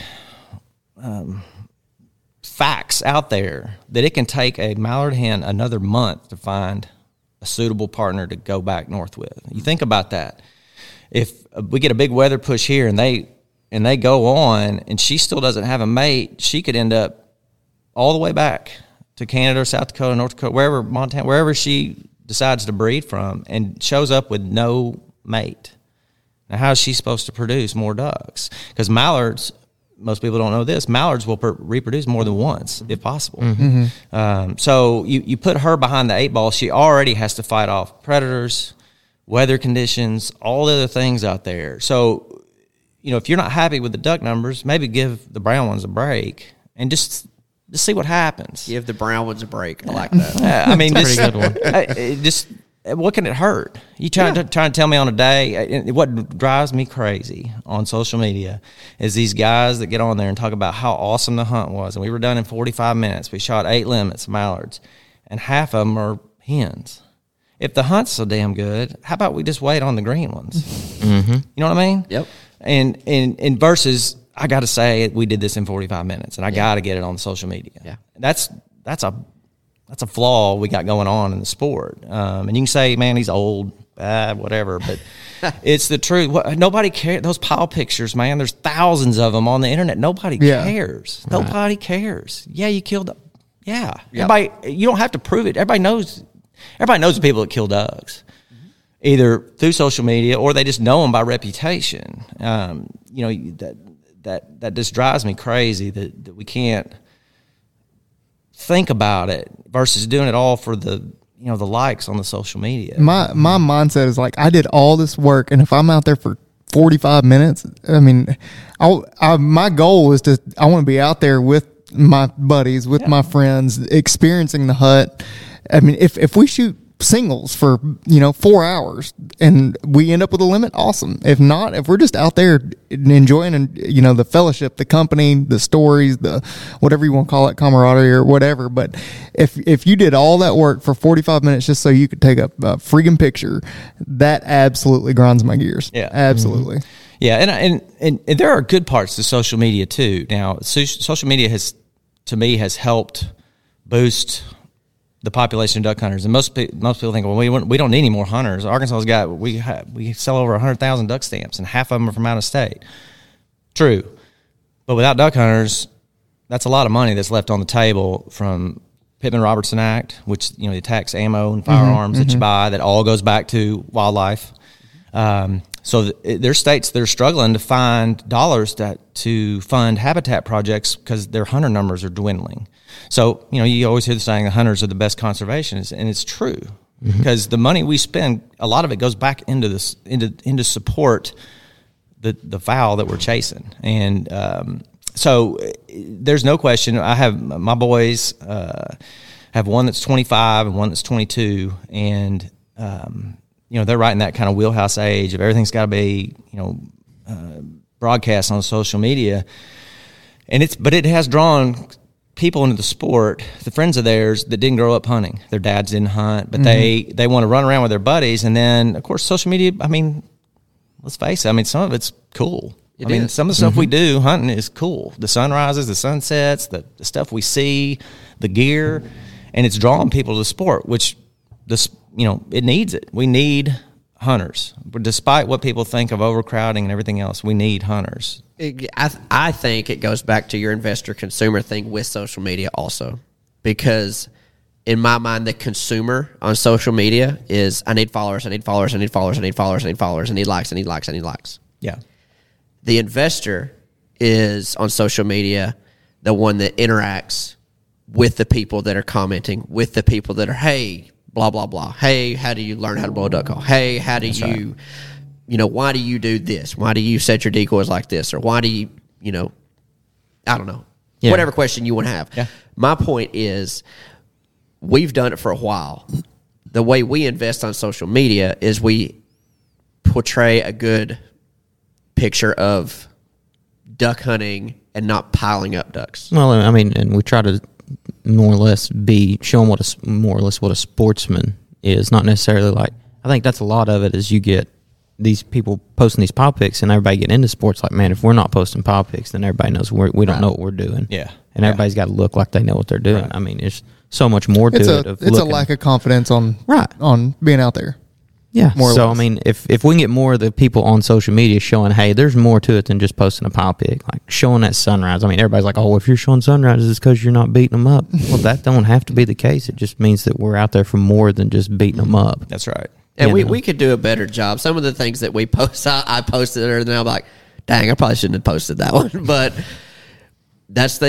facts out there that it can take a mallard hen another month to find a suitable partner to go back north with. You think about that. If we get a big weather push here and they go on and she still doesn't have a mate, she could end up all the way back to Canada or South Dakota, North Dakota, wherever, Montana, wherever she decides to breed from, and shows up with no mate. Now, how is she supposed to produce more ducks? Because mallards, most people don't know this, mallards will reproduce more than once, if possible. Mm-hmm. So you put her behind the 8 ball. She already has to fight off predators, weather conditions, all the other things out there. So, if you're not happy with the duck numbers, maybe give the brown ones a break and just see what happens. Give the brown ones a break. I like that. Yeah, I mean, that's a pretty good one. Just what can it hurt? You trying to tell me on a day. What drives me crazy on social media is these guys that get on there and talk about how awesome the hunt was, and we were done in 45 minutes. We shot 8 limits, mallards, and half of them are hens. If the hunt's so damn good, how about we just wait on the green ones? Mm-hmm. You know what I mean? Yep. And versus, I got to say, we did this in 45 minutes, and I got to get it on social media. Yeah, that's a flaw we got going on in the sport. And you can say, man, he's old, whatever, but it's the truth. Nobody cares. Those pile pictures, man, there's thousands of them on the internet. Nobody cares. Right. Nobody cares. Yeah, you killed. Yeah, yep. Everybody. You don't have to prove it. Everybody knows. Everybody knows the people that kill ducks, either through social media or they just know them by reputation. That just drives me crazy that we can't think about it versus doing it all for the the likes on the social media. My mindset is like, I did all this work, and if I'm out there for 45 minutes, I mean, my goal is I want to be out there with my buddies, with my friends, experiencing the hunt. I mean, if we shoot singles for, 4 hours and we end up with a limit, awesome. If not, if we're just out there enjoying, the fellowship, the company, the stories, the whatever you want to call it, camaraderie or whatever. But if you did all that work for 45 minutes just so you could take a freaking picture, that absolutely grinds my gears. Yeah, absolutely. Mm-hmm. Yeah, and there are good parts to social media too. Now, social media has, to me, has helped boost the population of duck hunters. And most people think, well, we don't need any more hunters. Arkansas's got we sell over 100,000 duck stamps, and half of them are from out of state. True, but without duck hunters, that's a lot of money that's left on the table from Pittman-Robertson Act, which the tax ammo and firearms that you buy, that all goes back to wildlife. So there's states that are struggling to find dollars to fund habitat projects because their hunter numbers are dwindling. So, you always hear the saying, the hunters are the best conservationists, and it's true because the money we spend, a lot of it goes back into this, into support the fowl that we're chasing. And so there's no question. I have my boys have one that's 25 and one that's 22, and they're right in that kind of wheelhouse age of everything's got to be, broadcast on social media. But it has drawn people into the sport, the friends of theirs that didn't grow up hunting. Their dads didn't hunt, but they want to run around with their buddies. And then, of course, social media, let's face it, some of it's cool. Some of the stuff we do hunting is cool. The sunrises, the sunsets, the stuff we see, the gear, and it's drawing people to the sport, which it needs it. We need hunters. Despite what people think of overcrowding and everything else, we need hunters. I think it goes back to your investor-consumer thing with social media also, because in my mind, the consumer on social media is, I need followers, I need followers, I need followers, I need followers, I need followers, I need likes, I need likes, I need likes. Yeah. The investor is on social media, the one that interacts with the people that are commenting, with the people that are, hey, blah, blah, blah. Hey, how do you learn how to blow a duck call? Hey, how do why do you do this? Why do you set your decoys like this? Or why do you, I don't know. Yeah. Whatever question you want to have. Yeah. My point is we've done it for a while. The way we invest on social media is we portray a good picture of duck hunting and not piling up ducks. Well, and we try to more or less be showing what a sportsman is, not necessarily like, I think that's a lot of it is you get these people posting these pop pics and everybody getting into sports like, man, if we're not posting pop pics, then everybody knows we don't know what we're doing. Yeah. And everybody's got to look like they know what they're doing. Right. It's so much more to it. It's a lack of confidence on being out there. Yeah. So, if we can get more of the people on social media showing, hey, there's more to it than just posting a pop pic, like showing that sunrise. Everybody's like, oh, if you're showing sunrises, it's because you're not beating them up. Well, that don't have to be the case. It just means that we're out there for more than just beating them up. That's right. And we could do a better job. Some of the things that we post, I posted earlier, and I'm like, dang, I probably shouldn't have posted that one. But that's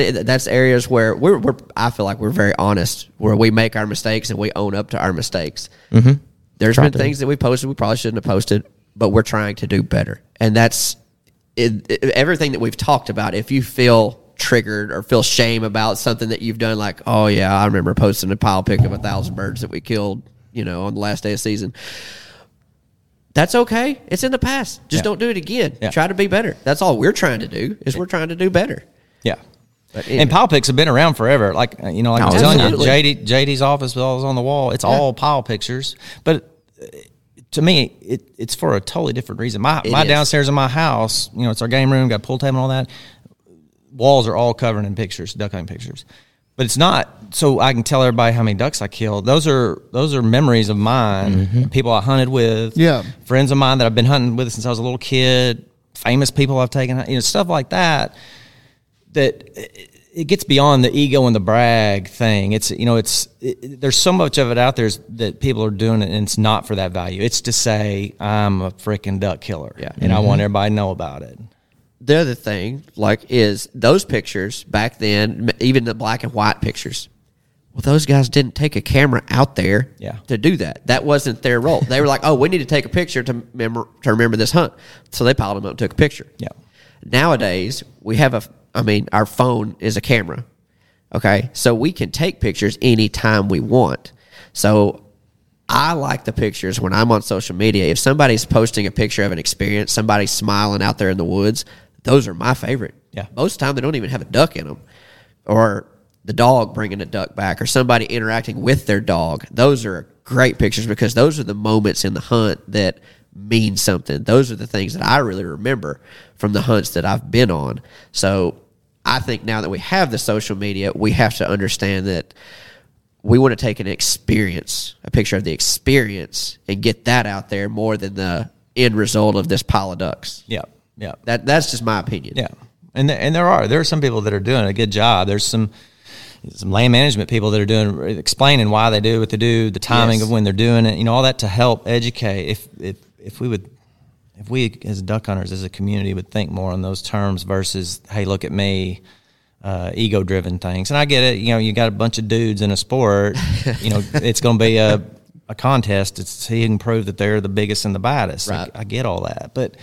areas where we're I feel like we're very honest, where we make our mistakes and we own up to our mistakes. Mm-hmm. There's been things that we posted we probably shouldn't have posted, but we're trying to do better. And that's everything that we've talked about. If you feel triggered or feel shame about something that you've done, like, oh, yeah, I remember posting a pile pick of 1,000 birds that we killed, on the last day of season. That's okay. It's in the past. Just don't do it again. Yeah. Try to be better. That's all we're trying to do is we're trying to do better. Yeah. But anyway. And pile picks have been around forever. Like I'm telling you, JD's office was always on the wall. It's all pile pictures. But to me, it's for a totally different reason. My downstairs in my house, it's our game room, got a pool table and all that. Walls are all covered in pictures, duck hunting pictures. But it's not so I can tell everybody how many ducks I killed. Those are memories of mine, people I hunted with, friends of mine that I've been hunting with since I was a little kid, famous people I've taken, stuff like that. That it gets beyond the ego and the brag thing. There's so much of it out there that people are doing it, and it's not for that value. It's to say, I'm a freaking duck killer, and I want everybody to know about it. The other thing, is those pictures back then, even the black and white pictures, well, those guys didn't take a camera out there to do that. That wasn't their role. They were like, oh, we need to take a picture to remember this hunt. So they piled them up and took a picture. Yeah. Nowadays, we have our phone is a camera, okay? So we can take pictures any time we want. So I like the pictures when I'm on social media. If somebody's posting a picture of an experience, somebody's smiling out there in the woods, those are my favorite. Yeah. Most of the time, they don't even have a duck in them. Or the dog bringing a duck back, or somebody interacting with their dog. Those are great pictures because those are the moments in the hunt that mean something. Those are the things that I really remember from the hunts that I've been on. So I think now that we have the social media, we have to understand that we want to take an experience, a picture of the experience, and get that out there more than the end result of this pile of ducks. Yeah, yeah. That's just my opinion. Yeah, and there are some people that are doing a good job. There's some land management people that are doing explaining why they do what they do, the timing of when they're doing it, you know, all that to help educate. If we as duck hunters as a community would think more on those terms versus, hey, look at me. Ego-driven things. And I get it. You know, you got a bunch of dudes in a sport. You know, it's going to be a contest. It's he can prove that they're the biggest and the baddest. Right. I get all that. But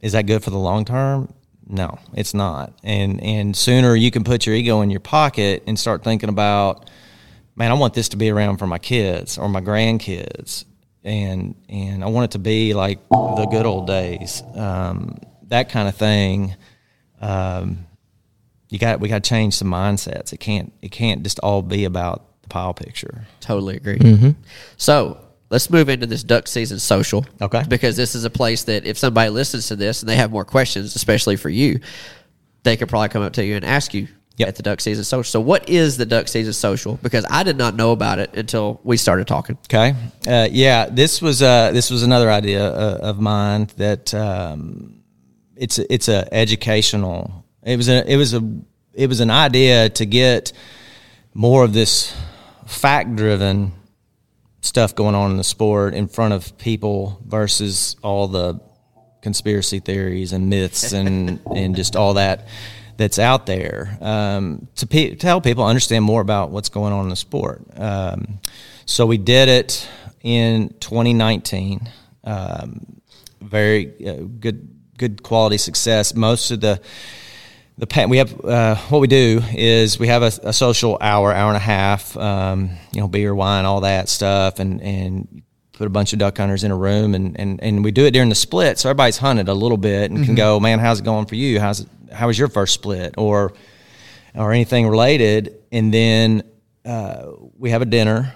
is that good for the long term? No, it's not. And sooner you can put your ego in your pocket and start thinking about, man, I want this to be around for my kids or my grandkids. And I want it to be like the good old days. That kind of thing. We got to change some mindsets. It can't just all be about the pile picture. Totally agree. Mm-hmm. So let's move into this duck season social. Okay. Because this is a place that if somebody listens to this and they have more questions, especially for you, they could probably come up to you and ask you at the duck season social. So what is the duck season social? Because I did not know about it until we started talking. Okay. This was another idea of mine that it's a educational. It was an idea to get more of this fact-driven stuff going on in the sport in front of people versus all the conspiracy theories and myths and just all that that's out there to help people understand more about what's going on in the sport. So we did it in 2019. Very good quality success. Most of what we do is we have a social hour and a half, beer, wine, all that stuff, and put a bunch of duck hunters in a room, and we do it during the split, so everybody's hunted a little bit and can go, man, how's it going for you? How was your first split or anything related? And then we have a dinner,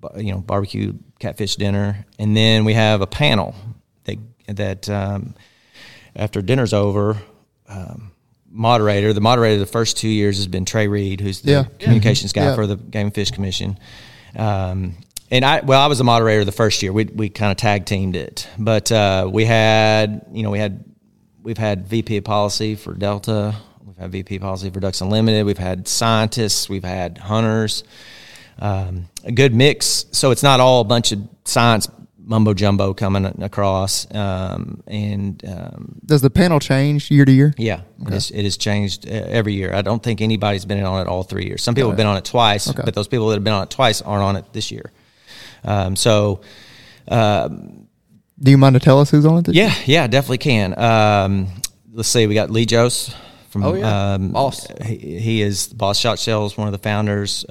barbecue catfish dinner, and then we have a panel that after dinner's over. The moderator the first 2 years has been Trey Reed, who's the communications guy for the Game and Fish Commission. I was the moderator the first year. We kind of tag teamed it, but we've had VP of policy for Delta, we've had VP of policy for Ducks Unlimited, we've had scientists, we've had hunters, a good mix. So it's not all a bunch of science mumbo jumbo coming across, does the panel change year to year? Yeah, okay. It has changed every year. I don't think anybody's been on it all 3 years. Some people have been on it twice, but those people that have been on it twice aren't on it this year. Do you mind to tell us who's on it? Yeah, definitely can. Let's see, we got Lee Jose from Boss. He is Boss Shot Shells, one of the founders.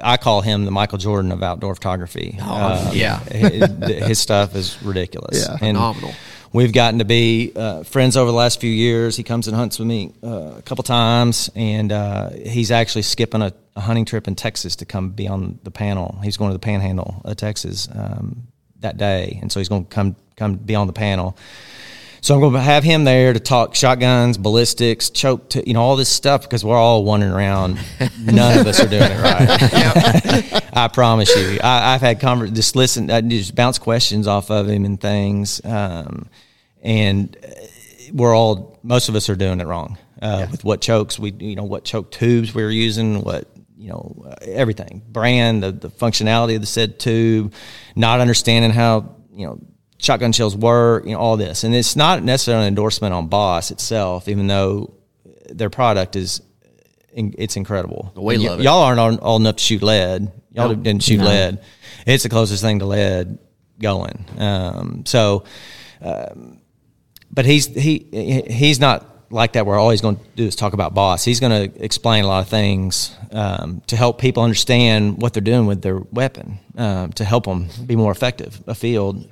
I call him the Michael Jordan of outdoor photography. His stuff is ridiculous. Yeah, and phenomenal. We've gotten to be friends over the last few years. He comes and hunts with me a couple times, and he's actually skipping a hunting trip in Texas to come be on the panel. He's going to the Panhandle of Texas that day, and so he's going to come be on the panel. So I'm going to have him there to talk shotguns, ballistics, choke, all this stuff, because we're all wandering around. None of us are doing it right. Yep. I promise you. I've had just bounce questions off of him and things, and most of us are doing it wrong with what chokes what choke tubes we were using, everything, brand, the functionality of the said tube, not understanding how shotgun shells were, all this. And it's not necessarily an endorsement on Boss itself, even though their product is incredible. We love it. Y'all aren't old enough to shoot lead. Y'all didn't shoot lead. It's the closest thing to lead going. But he's not like that we're always going to do is talk about Boss. He's going to explain a lot of things to help people understand what they're doing with their weapon, to help them be more effective afield.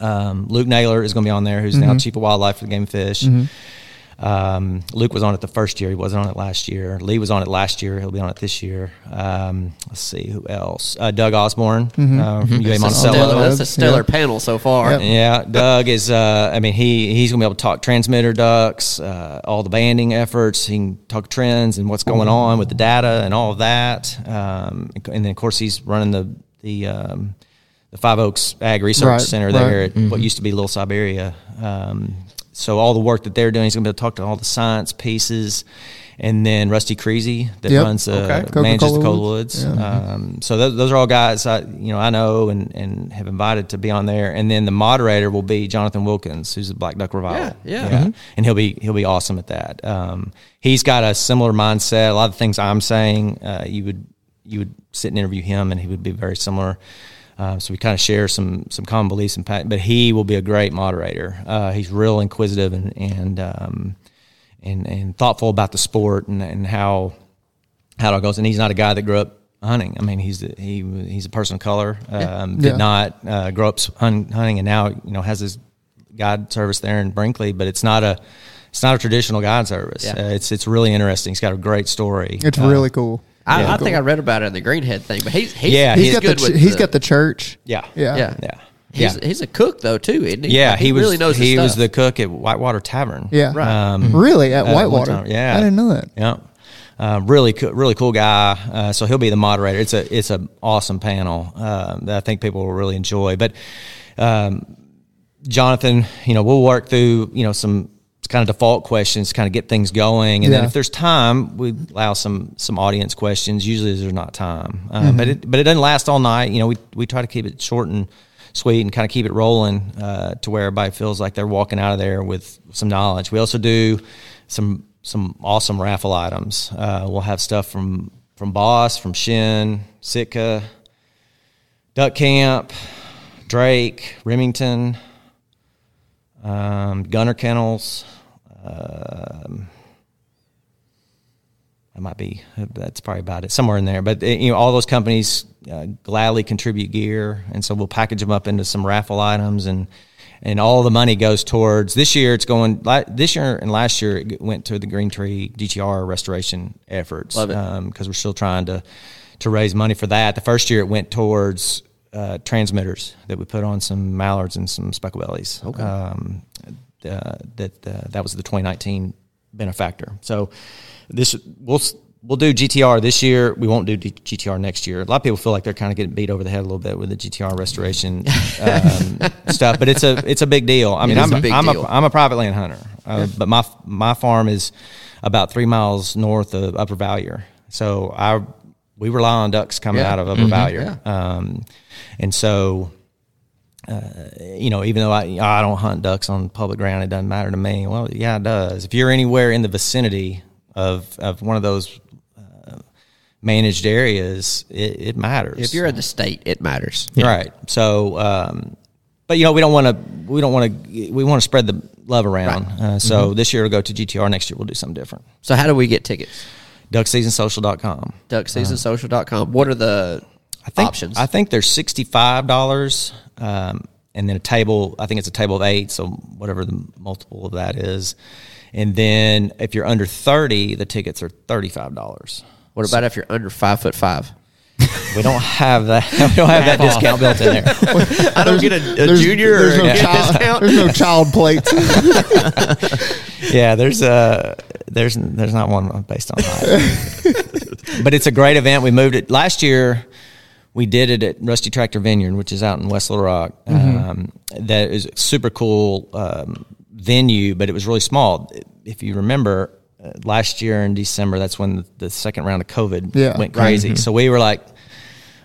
Luke Naylor is going to be on there, who's now Chief of Wildlife for the Game and Fish. Luke was on it the first year. He wasn't on it last year. Lee was on it last year. He'll be on it this year. Let's see who else. Doug Osborne from UA Monticello. That's a stellar panel so far. Yeah, Doug is. I mean, he's gonna be able to talk transmitter ducks, all the banding efforts. He can talk trends and what's going on with the data and all of that. And then of course he's running the Five Oaks Ag Research Center there at what used to be Little Siberia. So all the work that they're doing, he's going to be able to talk to all the science pieces. And then Rusty Creasy that runs manages the Cold Woods. So those are all guys I know and have invited to be on there. And then the moderator will be Jonathan Wilkins, who's the Black Duck Revival. And he'll be awesome at that. He's got a similar mindset. A lot of the things I'm saying, you would sit and interview him, and he would be very similar. So we kind of share some common beliefs, but he will be a great moderator. He's real inquisitive and thoughtful about the sport and how it goes. And he's not a guy that grew up hunting. I mean, he's a person of color. Did not grow up hunting, and now has his guide service there in Brinkley, but it's not a traditional guide service. It's really interesting. He's got a great story. It's really cool. I think I read about it in the Greenhead thing, but he's good with he's got the church. Yeah. He's a cook though too, isn't he? Yeah, like he was, really knows his stuff. He was the cook at Whitewater Tavern. Yeah, right. Really at Whitewater? Yeah, I didn't know that. Yeah, really cool guy. So he'll be the moderator. It's an awesome panel that I think people will really enjoy. But Jonathan, we'll work through some kind of default questions, kind of get things going, and then if there's time, we allow some audience questions. Usually there's not time, but it doesn't last all night. We try to keep it short and sweet and kind of keep it rolling to where everybody feels like they're walking out of there with some knowledge. We also do some awesome raffle items. We'll have stuff from Boss, from Shin, Sitka, Duck Camp, Drake, Remington, Gunner Kennels. That's probably about it, somewhere in there. But all those companies gladly contribute gear, and so we'll package them up into some raffle items, and all the money goes towards this year. This year and last year it went to the Green Tree DTR restoration efforts. Love it, because we're still trying to raise money for that. The first year it went towards transmitters that we put on some mallards and some speckle bellies. Okay. That was the 2019 benefactor. So this we'll do GTR this year. We won't do GTR next year. A lot of people feel like they're kind of getting beat over the head a little bit with the GTR restoration stuff, but it's a big deal. I mean, I'm a private land hunter, but my farm is about 3 miles north of Upper Valier, so we rely on ducks coming out of Upper Valier. And so, even though I don't hunt ducks on public ground, it doesn't matter to me. Well, yeah, it does. If you're anywhere in the vicinity of one of those managed areas, it matters. If you're in the state, it matters. Yeah. Right. So, but we want to spread the love around. Right. So this year it'll go to GTR. Next year we'll do something different. So how do we get tickets? DuckSeasonSocial.com. DuckSeasonSocial.com. What are the options? I think there's $65, and then a table. I think it's a table of 8, so whatever the multiple of that is. And then if you're under 30, the tickets are $35. What about if you're under 5'5"? We don't have that. We don't have that discount built in there. I don't get a junior. There's no discount. There's no child plates. Yeah, there's not one based on that. But it's a great event. We moved it last year. We did it at Rusty Tractor Vineyard, which is out in West Little Rock. That is a super cool venue, but it was really small. If you remember, last year in December, that's when the second round of COVID went crazy. So we were like,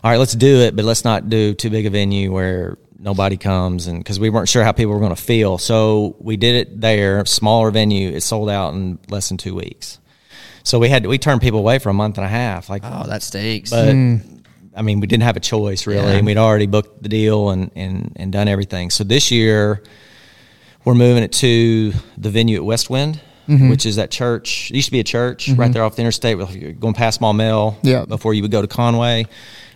all right, let's do it, but let's not do too big a venue where nobody comes, and because we weren't sure how people were going to feel. So we did it there, smaller venue. It sold out in less than 2 weeks. So we turned people away for a month and a half. Like, oh, that stinks. But I mean, we didn't have a choice really, and we'd already booked the deal and done everything. So this year we're moving it to the venue at Westwind. mm-hmm. which is that church. It used to be a church mm-hmm. right there off the interstate, going past Maumelle yeah. before you would go to Conway.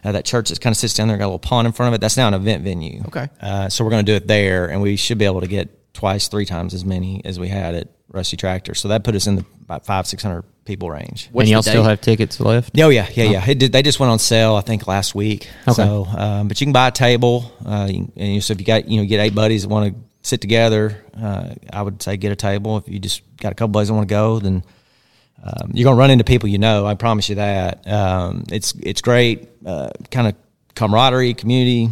That church that kind of sits down there, got a little pond in front of it. That's now an event venue. Okay. So we're going to do it there, and we should be able to get twice, three times as many as we had at Rusty Tractor. So that put us in the about 500-600 people range. And y'all still have tickets left? Oh, yeah. They just went on sale, I think, last week. Okay. So, but you can buy a table. And so if you got, get 8 buddies that want to sit together, I would say get a table. If you just got a couple buddies that want to go, then you're going to run into people I promise you that. It's great, kind of camaraderie, community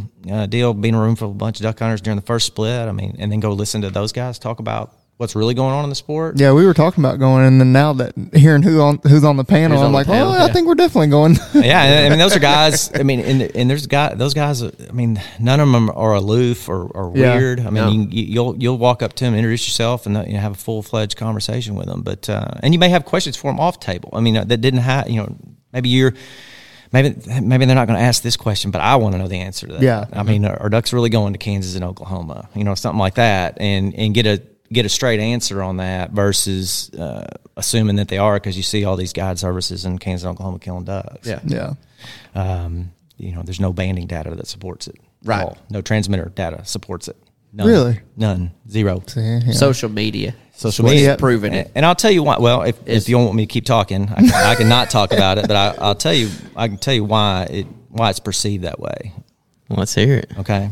deal, being in a room for a bunch of duck hunters during the first split, and then go listen to those guys talk about what's really going on in the sport. Yeah, we were talking about going, and then now that hearing who's on the panel, I'm like, panel, I think we're definitely going. Yeah, those are guys, and there's guys, none of them are aloof or weird. You'll walk up to them, introduce yourself, and have a full-fledged conversation with them. But and you may have questions for them off table. That didn't have, maybe you're Maybe they're not going to ask this question, but I want to know the answer to that. Yeah. Are ducks really going to Kansas and Oklahoma? Something like that, and get a straight answer on that versus assuming that they are, because you see all these guide services in Kansas and Oklahoma killing ducks. Yeah. There's no banding data that supports it. Right. No transmitter data supports it. None. Really? None. Zero. Yeah. Social media proving it. And I'll tell you why. Well, if you don't want me to keep talking, I can not talk about it. But I'll tell you. I can tell you why it's perceived that way. Well, let's hear it. Okay.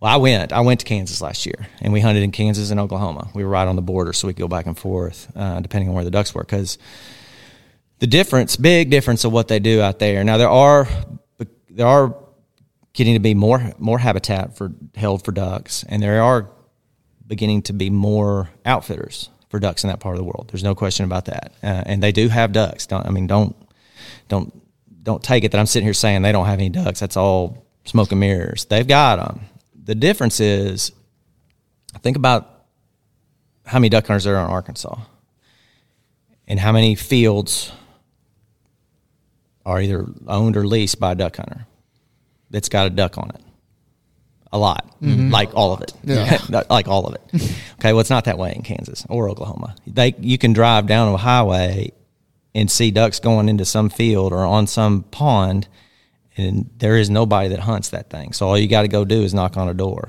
Well, I went to Kansas last year, and we hunted in Kansas and Oklahoma. We were right on the border, so we could go back and forth depending on where the ducks were. Because the big difference of what they do out there. Now there are getting to be more habitat held for ducks, and there are beginning to be more outfitters for ducks in that part of the world. There's no question about that. And they do have ducks. Don't take it that I'm sitting here saying they don't have any ducks. That's all smoke and mirrors. They've got them. The difference is, think about how many duck hunters there are in Arkansas and how many fields are either owned or leased by a duck hunter that's got a duck on it. A lot, mm-hmm. like all of it. Yeah. Like all of it. Okay, well, it's not that way in Kansas or Oklahoma. You can drive down a highway and see ducks going into some field or on some pond, and there is nobody that hunts that thing. So all you got to go do is knock on a door.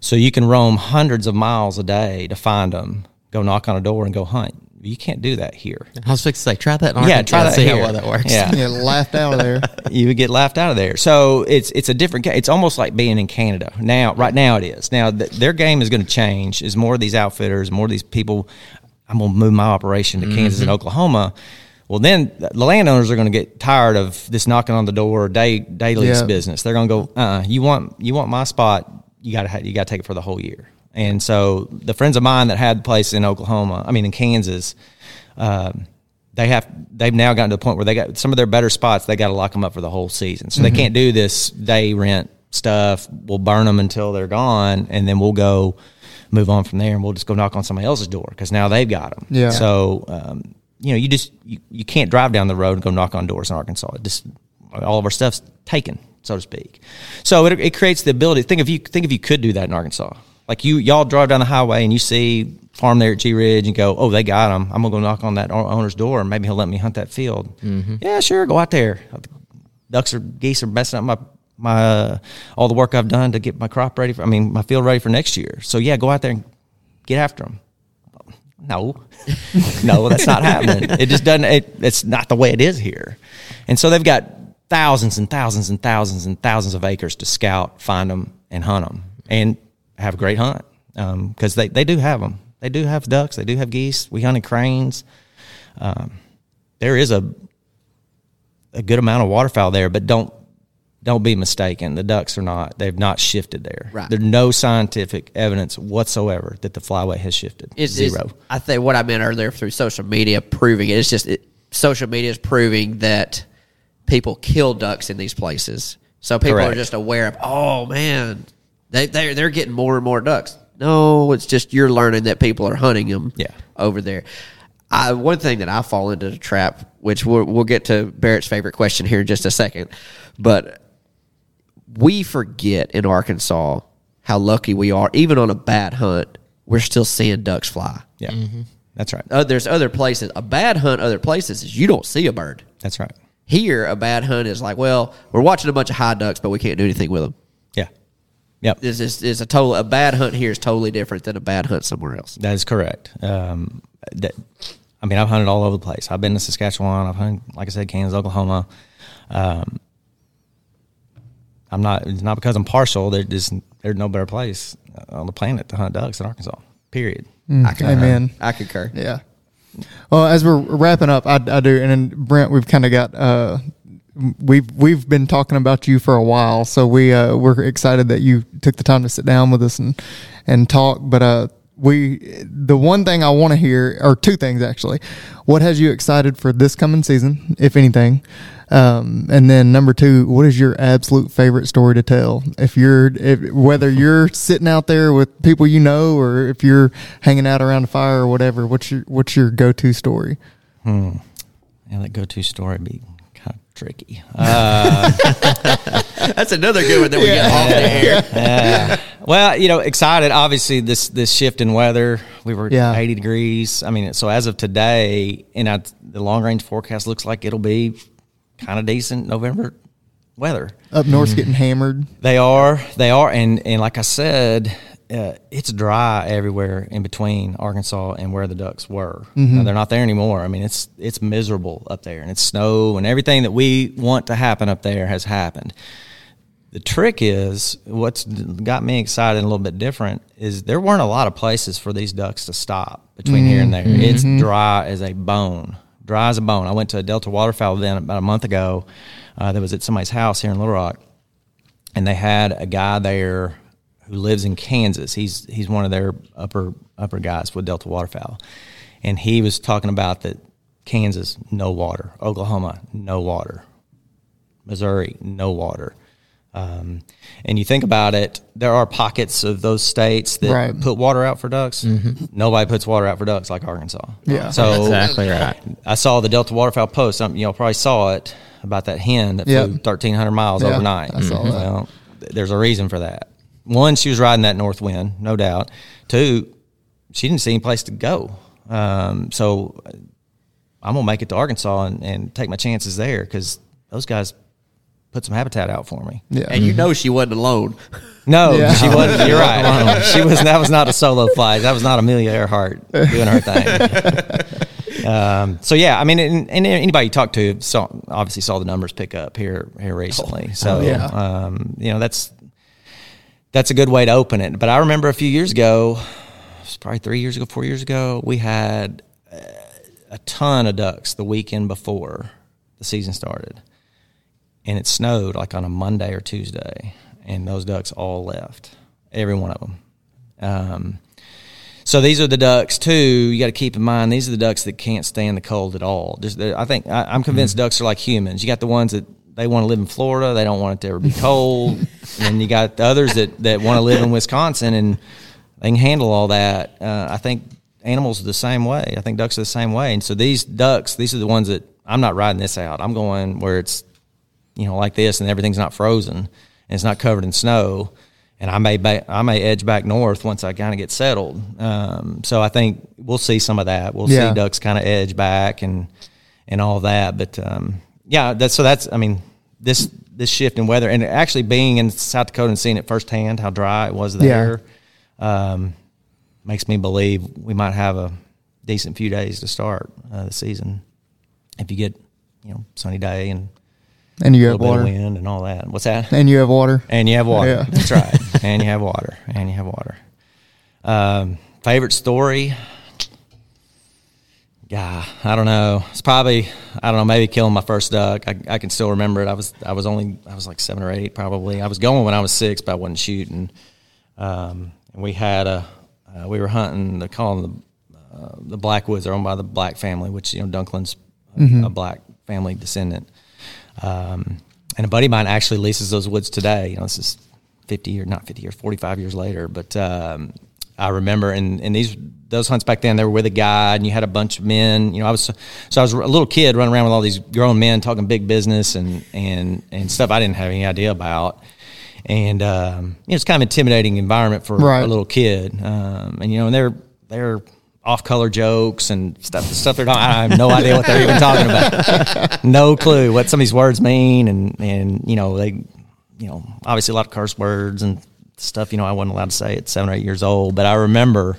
So you can roam hundreds of miles a day to find them, go knock on a door, and go hunt. You can't do that here. I was fixing to say, try that in Arkansas. Yeah, try that see here. How well that works. Yeah. You get laughed out of there. You would get laughed out of there. So it's a different game. It's almost like being in Canada. Right now it is. Now, their game is going to change. Is more of these outfitters, more of these people. I'm going to move my operation to mm-hmm. Kansas and Oklahoma. Well, then the landowners are going to get tired of this knocking on the door day lease business. They're going to go, you want my spot, you got to take it for the whole year. And so the friends of mine that had the place in Oklahoma, in Kansas, they've now gotten to the point where they got some of their better spots. They got to lock them up for the whole season, so mm-hmm. they can't do this day rent stuff. We'll burn them until they're gone, and then we'll go move on from there, and we'll just go knock on somebody else's door because now they've got them. Yeah. So you can't drive down the road and go knock on doors in Arkansas. All of our stuff's taken, so to speak. So it creates the ability. Think if you could do that in Arkansas. Like y'all drive down the highway and you see farm there at G Ridge and go, oh, they got them. I'm going to go knock on that owner's door and maybe he'll let me hunt that field. Mm-hmm. Yeah, sure, go out there. Geese are messing up my all the work I've done to get my crop ready. My field ready for next year. So, yeah, go out there and get after them. No, that's not happening. It just doesn't. It's not the way it is here. And so they've got thousands and thousands and thousands and thousands of acres to scout, find them, and hunt them. And have a great hunt because they do have them. They do have ducks. They do have geese. We hunted cranes. There is a good amount of waterfowl there, but don't be mistaken. The ducks are not. They've not shifted there. Right. There's no scientific evidence whatsoever that the flyway has shifted. Zero. I think what I meant earlier through social media proving it. It's just social media is proving that people kill ducks in these places. So people Correct. Are just aware of, oh, man, They're getting more and more ducks. No, it's just you're learning that people are hunting them over there. One thing that I fall into the trap, which we'll get to Barrett's favorite question here in just a second, but we forget in Arkansas how lucky we are. Even on a bad hunt, we're still seeing ducks fly. Yeah. Mm-hmm. That's right. There's other places. A bad hunt other places is you don't see a bird. That's right. Here, a bad hunt is like, well, we're watching a bunch of high ducks, but we can't do anything with them. Yeah. Yep. It's a bad hunt here is totally different than a bad hunt somewhere else. That is correct. I mean, I've hunted all over the place. I've been to Saskatchewan. I've hunted, like I said, Kansas, Oklahoma. It's not because I'm partial. There's no better place on the planet to hunt ducks than Arkansas, period. Amen. I concur. Yeah. Well, as we're wrapping up, I do. And then, Brent, we've kind of got we've been talking about you for a while, so we're excited that you took the time to sit down with us and talk. But the one thing I want to hear, or two things actually, what has you excited for this coming season, if anything? And then number two, what is your absolute favorite story to tell? Whether you're sitting out there with people you know, or if you're hanging out around a fire or whatever, what's your go-to story? Yeah, that go-to story would be kind of tricky. That's another good one that we get off the air. Well, excited. Obviously, this shift in weather, we were 80 degrees. I mean, so as of today, the long-range forecast looks like it'll be kind of decent November weather. Up north's getting hammered. They are. And like I said, it's dry everywhere in between Arkansas and where the ducks were. Mm-hmm. Now, they're not there anymore. I mean, it's miserable up there, and it's snow, and everything that we want to happen up there has happened. The trick is, what's got me excited and a little bit different is there weren't a lot of places for these ducks to stop between here and there. Mm-hmm. It's dry as a bone. I went to a Delta Waterfowl event about a month ago that was at somebody's house here in Little Rock, and they had a guy there who lives in Kansas. He's one of their upper guys with Delta Waterfowl, and he was talking about that Kansas, no water. Oklahoma, no water. Missouri, no water. And you think about it, there are pockets of those states that put water out for ducks. Mm-hmm. Nobody puts water out for ducks like Arkansas. Yeah, so exactly right. I saw the Delta Waterfowl post. Y'all probably saw it about that hen that flew 1,300 miles overnight. I saw that. Well, there's a reason for that. One, she was riding that north wind, no doubt. Two, she didn't see any place to go. So I'm going to make it to Arkansas and take my chances there, because those guys – put some habitat out for me. Yeah. And she wasn't alone. No, she wasn't. You're right. That was not a solo flight. That was not Amelia Earhart doing her thing. So yeah, I mean, and anybody you talk to obviously saw the numbers pick up here recently. So that's a good way to open it. But I remember a few years ago, it was probably 4 years ago, we had a ton of ducks the weekend before the season started. And it snowed like on a Monday or Tuesday, and those ducks all left, every one of them. So these are the ducks, too. You got to keep in mind, these are the ducks that can't stand the cold at all. I'm convinced ducks are like humans. You got the ones that they want to live in Florida. They don't want it to ever be cold. And you got the others that want to live in Wisconsin, and they can handle all that. I think animals are the same way. I think ducks are the same way. And so these ducks, these are the ones that I'm not riding this out. I'm going where it's, like this, and everything's not frozen, and it's not covered in snow, and I may edge back north once I kind of get settled. So I think we'll see some of that. We'll see ducks kind of edge back and all that. But this shift in weather, and actually being in South Dakota and seeing it firsthand how dry it was there, makes me believe we might have a decent few days to start the season if you get sunny day and. And you have water. Wind and all that. What's that? And you have water. And you have water. Yeah. That's right. And you have water. And you have water. Favorite story? Yeah, I don't know. It's probably, maybe killing my first duck. I can still remember it. I was like 7 or 8 probably. I was going when I was 6, but I wasn't shooting. And we had we were hunting, they call them the Blackwoods. They're owned by the Black family, which, Dunklin's a Black family descendant. And a buddy of mine actually leases those woods today. This is 45 years later. But I remember, and those hunts back then, they were with a guide, and you had a bunch of men. I was a little kid running around with all these grown men talking big business and stuff I didn't have any idea about. And it's kind of intimidating environment for a little kid. And they're off-color jokes and stuff they're talking. I have no idea what they're even talking about. No clue what some of these words mean, and you know they, you know, obviously a lot of curse words and stuff. You know, I wasn't allowed to say at 7 or 8 years old, but I remember.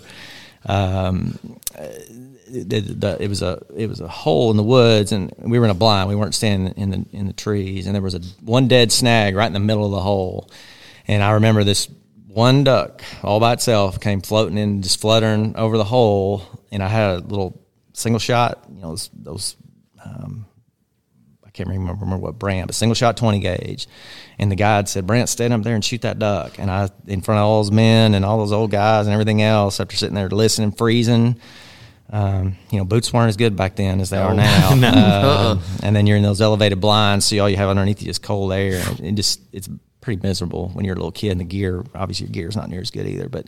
It was a hole in the woods, and we were in a blind. We weren't standing in the trees, and there was one dead snag right in the middle of the hole. And I remember this one duck all by itself came floating in, just fluttering over the hole. And I had a little single shot, you know, those I can't remember what brand, but single shot 20 gauge. And the guide said, "Brent, stand up there and shoot that duck." And I, in front of all those men and all those old guys and everything else, after sitting there listening, freezing. You know, boots weren't as good back then as they are now. No. And then you're in those elevated blinds, so all you have underneath you is cold air. And just, it's pretty miserable when you're a little kid, and the gear, obviously your gear's not near as good either. But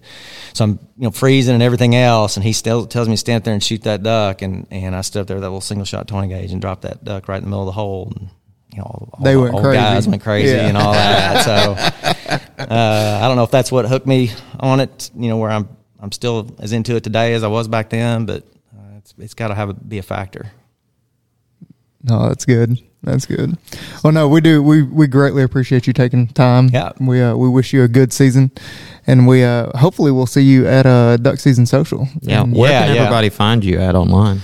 so I'm, you know, freezing and everything else, and he still tells me to stand up there and shoot that duck. And I stood up there with that little single shot 20 gauge and dropped that duck right in the middle of the hole. And, you know, all the old guys went crazy and all that. So I don't know if that's what hooked me on it, you know, where I'm still as into it today as I was back then, but it's got to be a factor. No, that's good. That's good. Well, no, we do. We greatly appreciate you taking time. Yeah. We wish you a good season, and we hopefully we'll see you at Duck Season Social. Yeah. And where can everybody find you at online?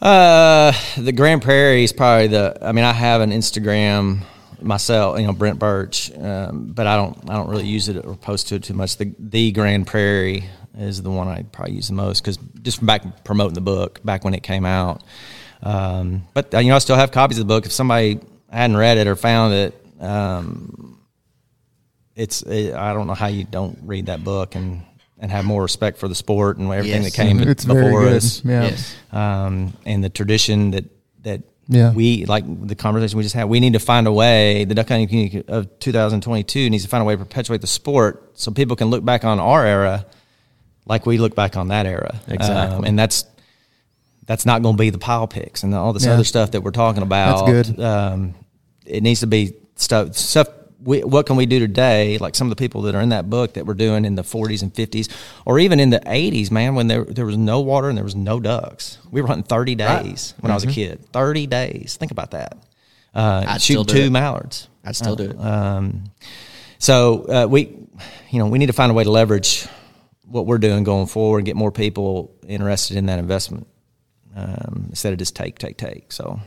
The Grand Prairie is probably I have an Instagram myself, you know, Brent Birch, but I don't really use it or post to it too much. The Grand Prairie is the one I probably use the most, because just from back promoting the book back when it came out. But you know, I still have copies of the book. If somebody hadn't read it or found it, I don't know how you don't read that book and have more respect for the sport and everything that came before us. Yeah. Yes. And the tradition that we, like the conversation we just had, we need to find a way, the duck hunting community of 2022 needs to find a way to perpetuate the sport so people can look back on our era like we look back on that era. Exactly. And that's not going to be the pile picks and all this other stuff that we're talking about. That's good. It needs to be stuff. What can we do today? Like some of the people that are in that book that were doing in the 40s and 50s, or even in the 80s, man, when there was no water and there was no ducks. We were hunting 30 days when I was a kid. 30 days. Think about that. I'd shoot two mallards. I'd still do it. So we need to find a way to leverage what we're doing going forward and get more people interested in that investment instead of just take. So,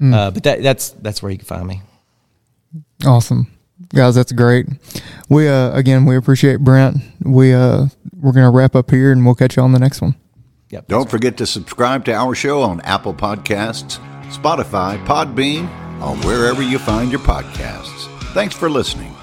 but that's where you can find me. Awesome. Guys, that's great. We, again, we appreciate Brent. We're going to wrap up here, and we'll catch you on the next one. Yep. Don't forget to subscribe to our show on Apple Podcasts, Spotify, Podbean, or wherever you find your podcasts. Thanks for listening.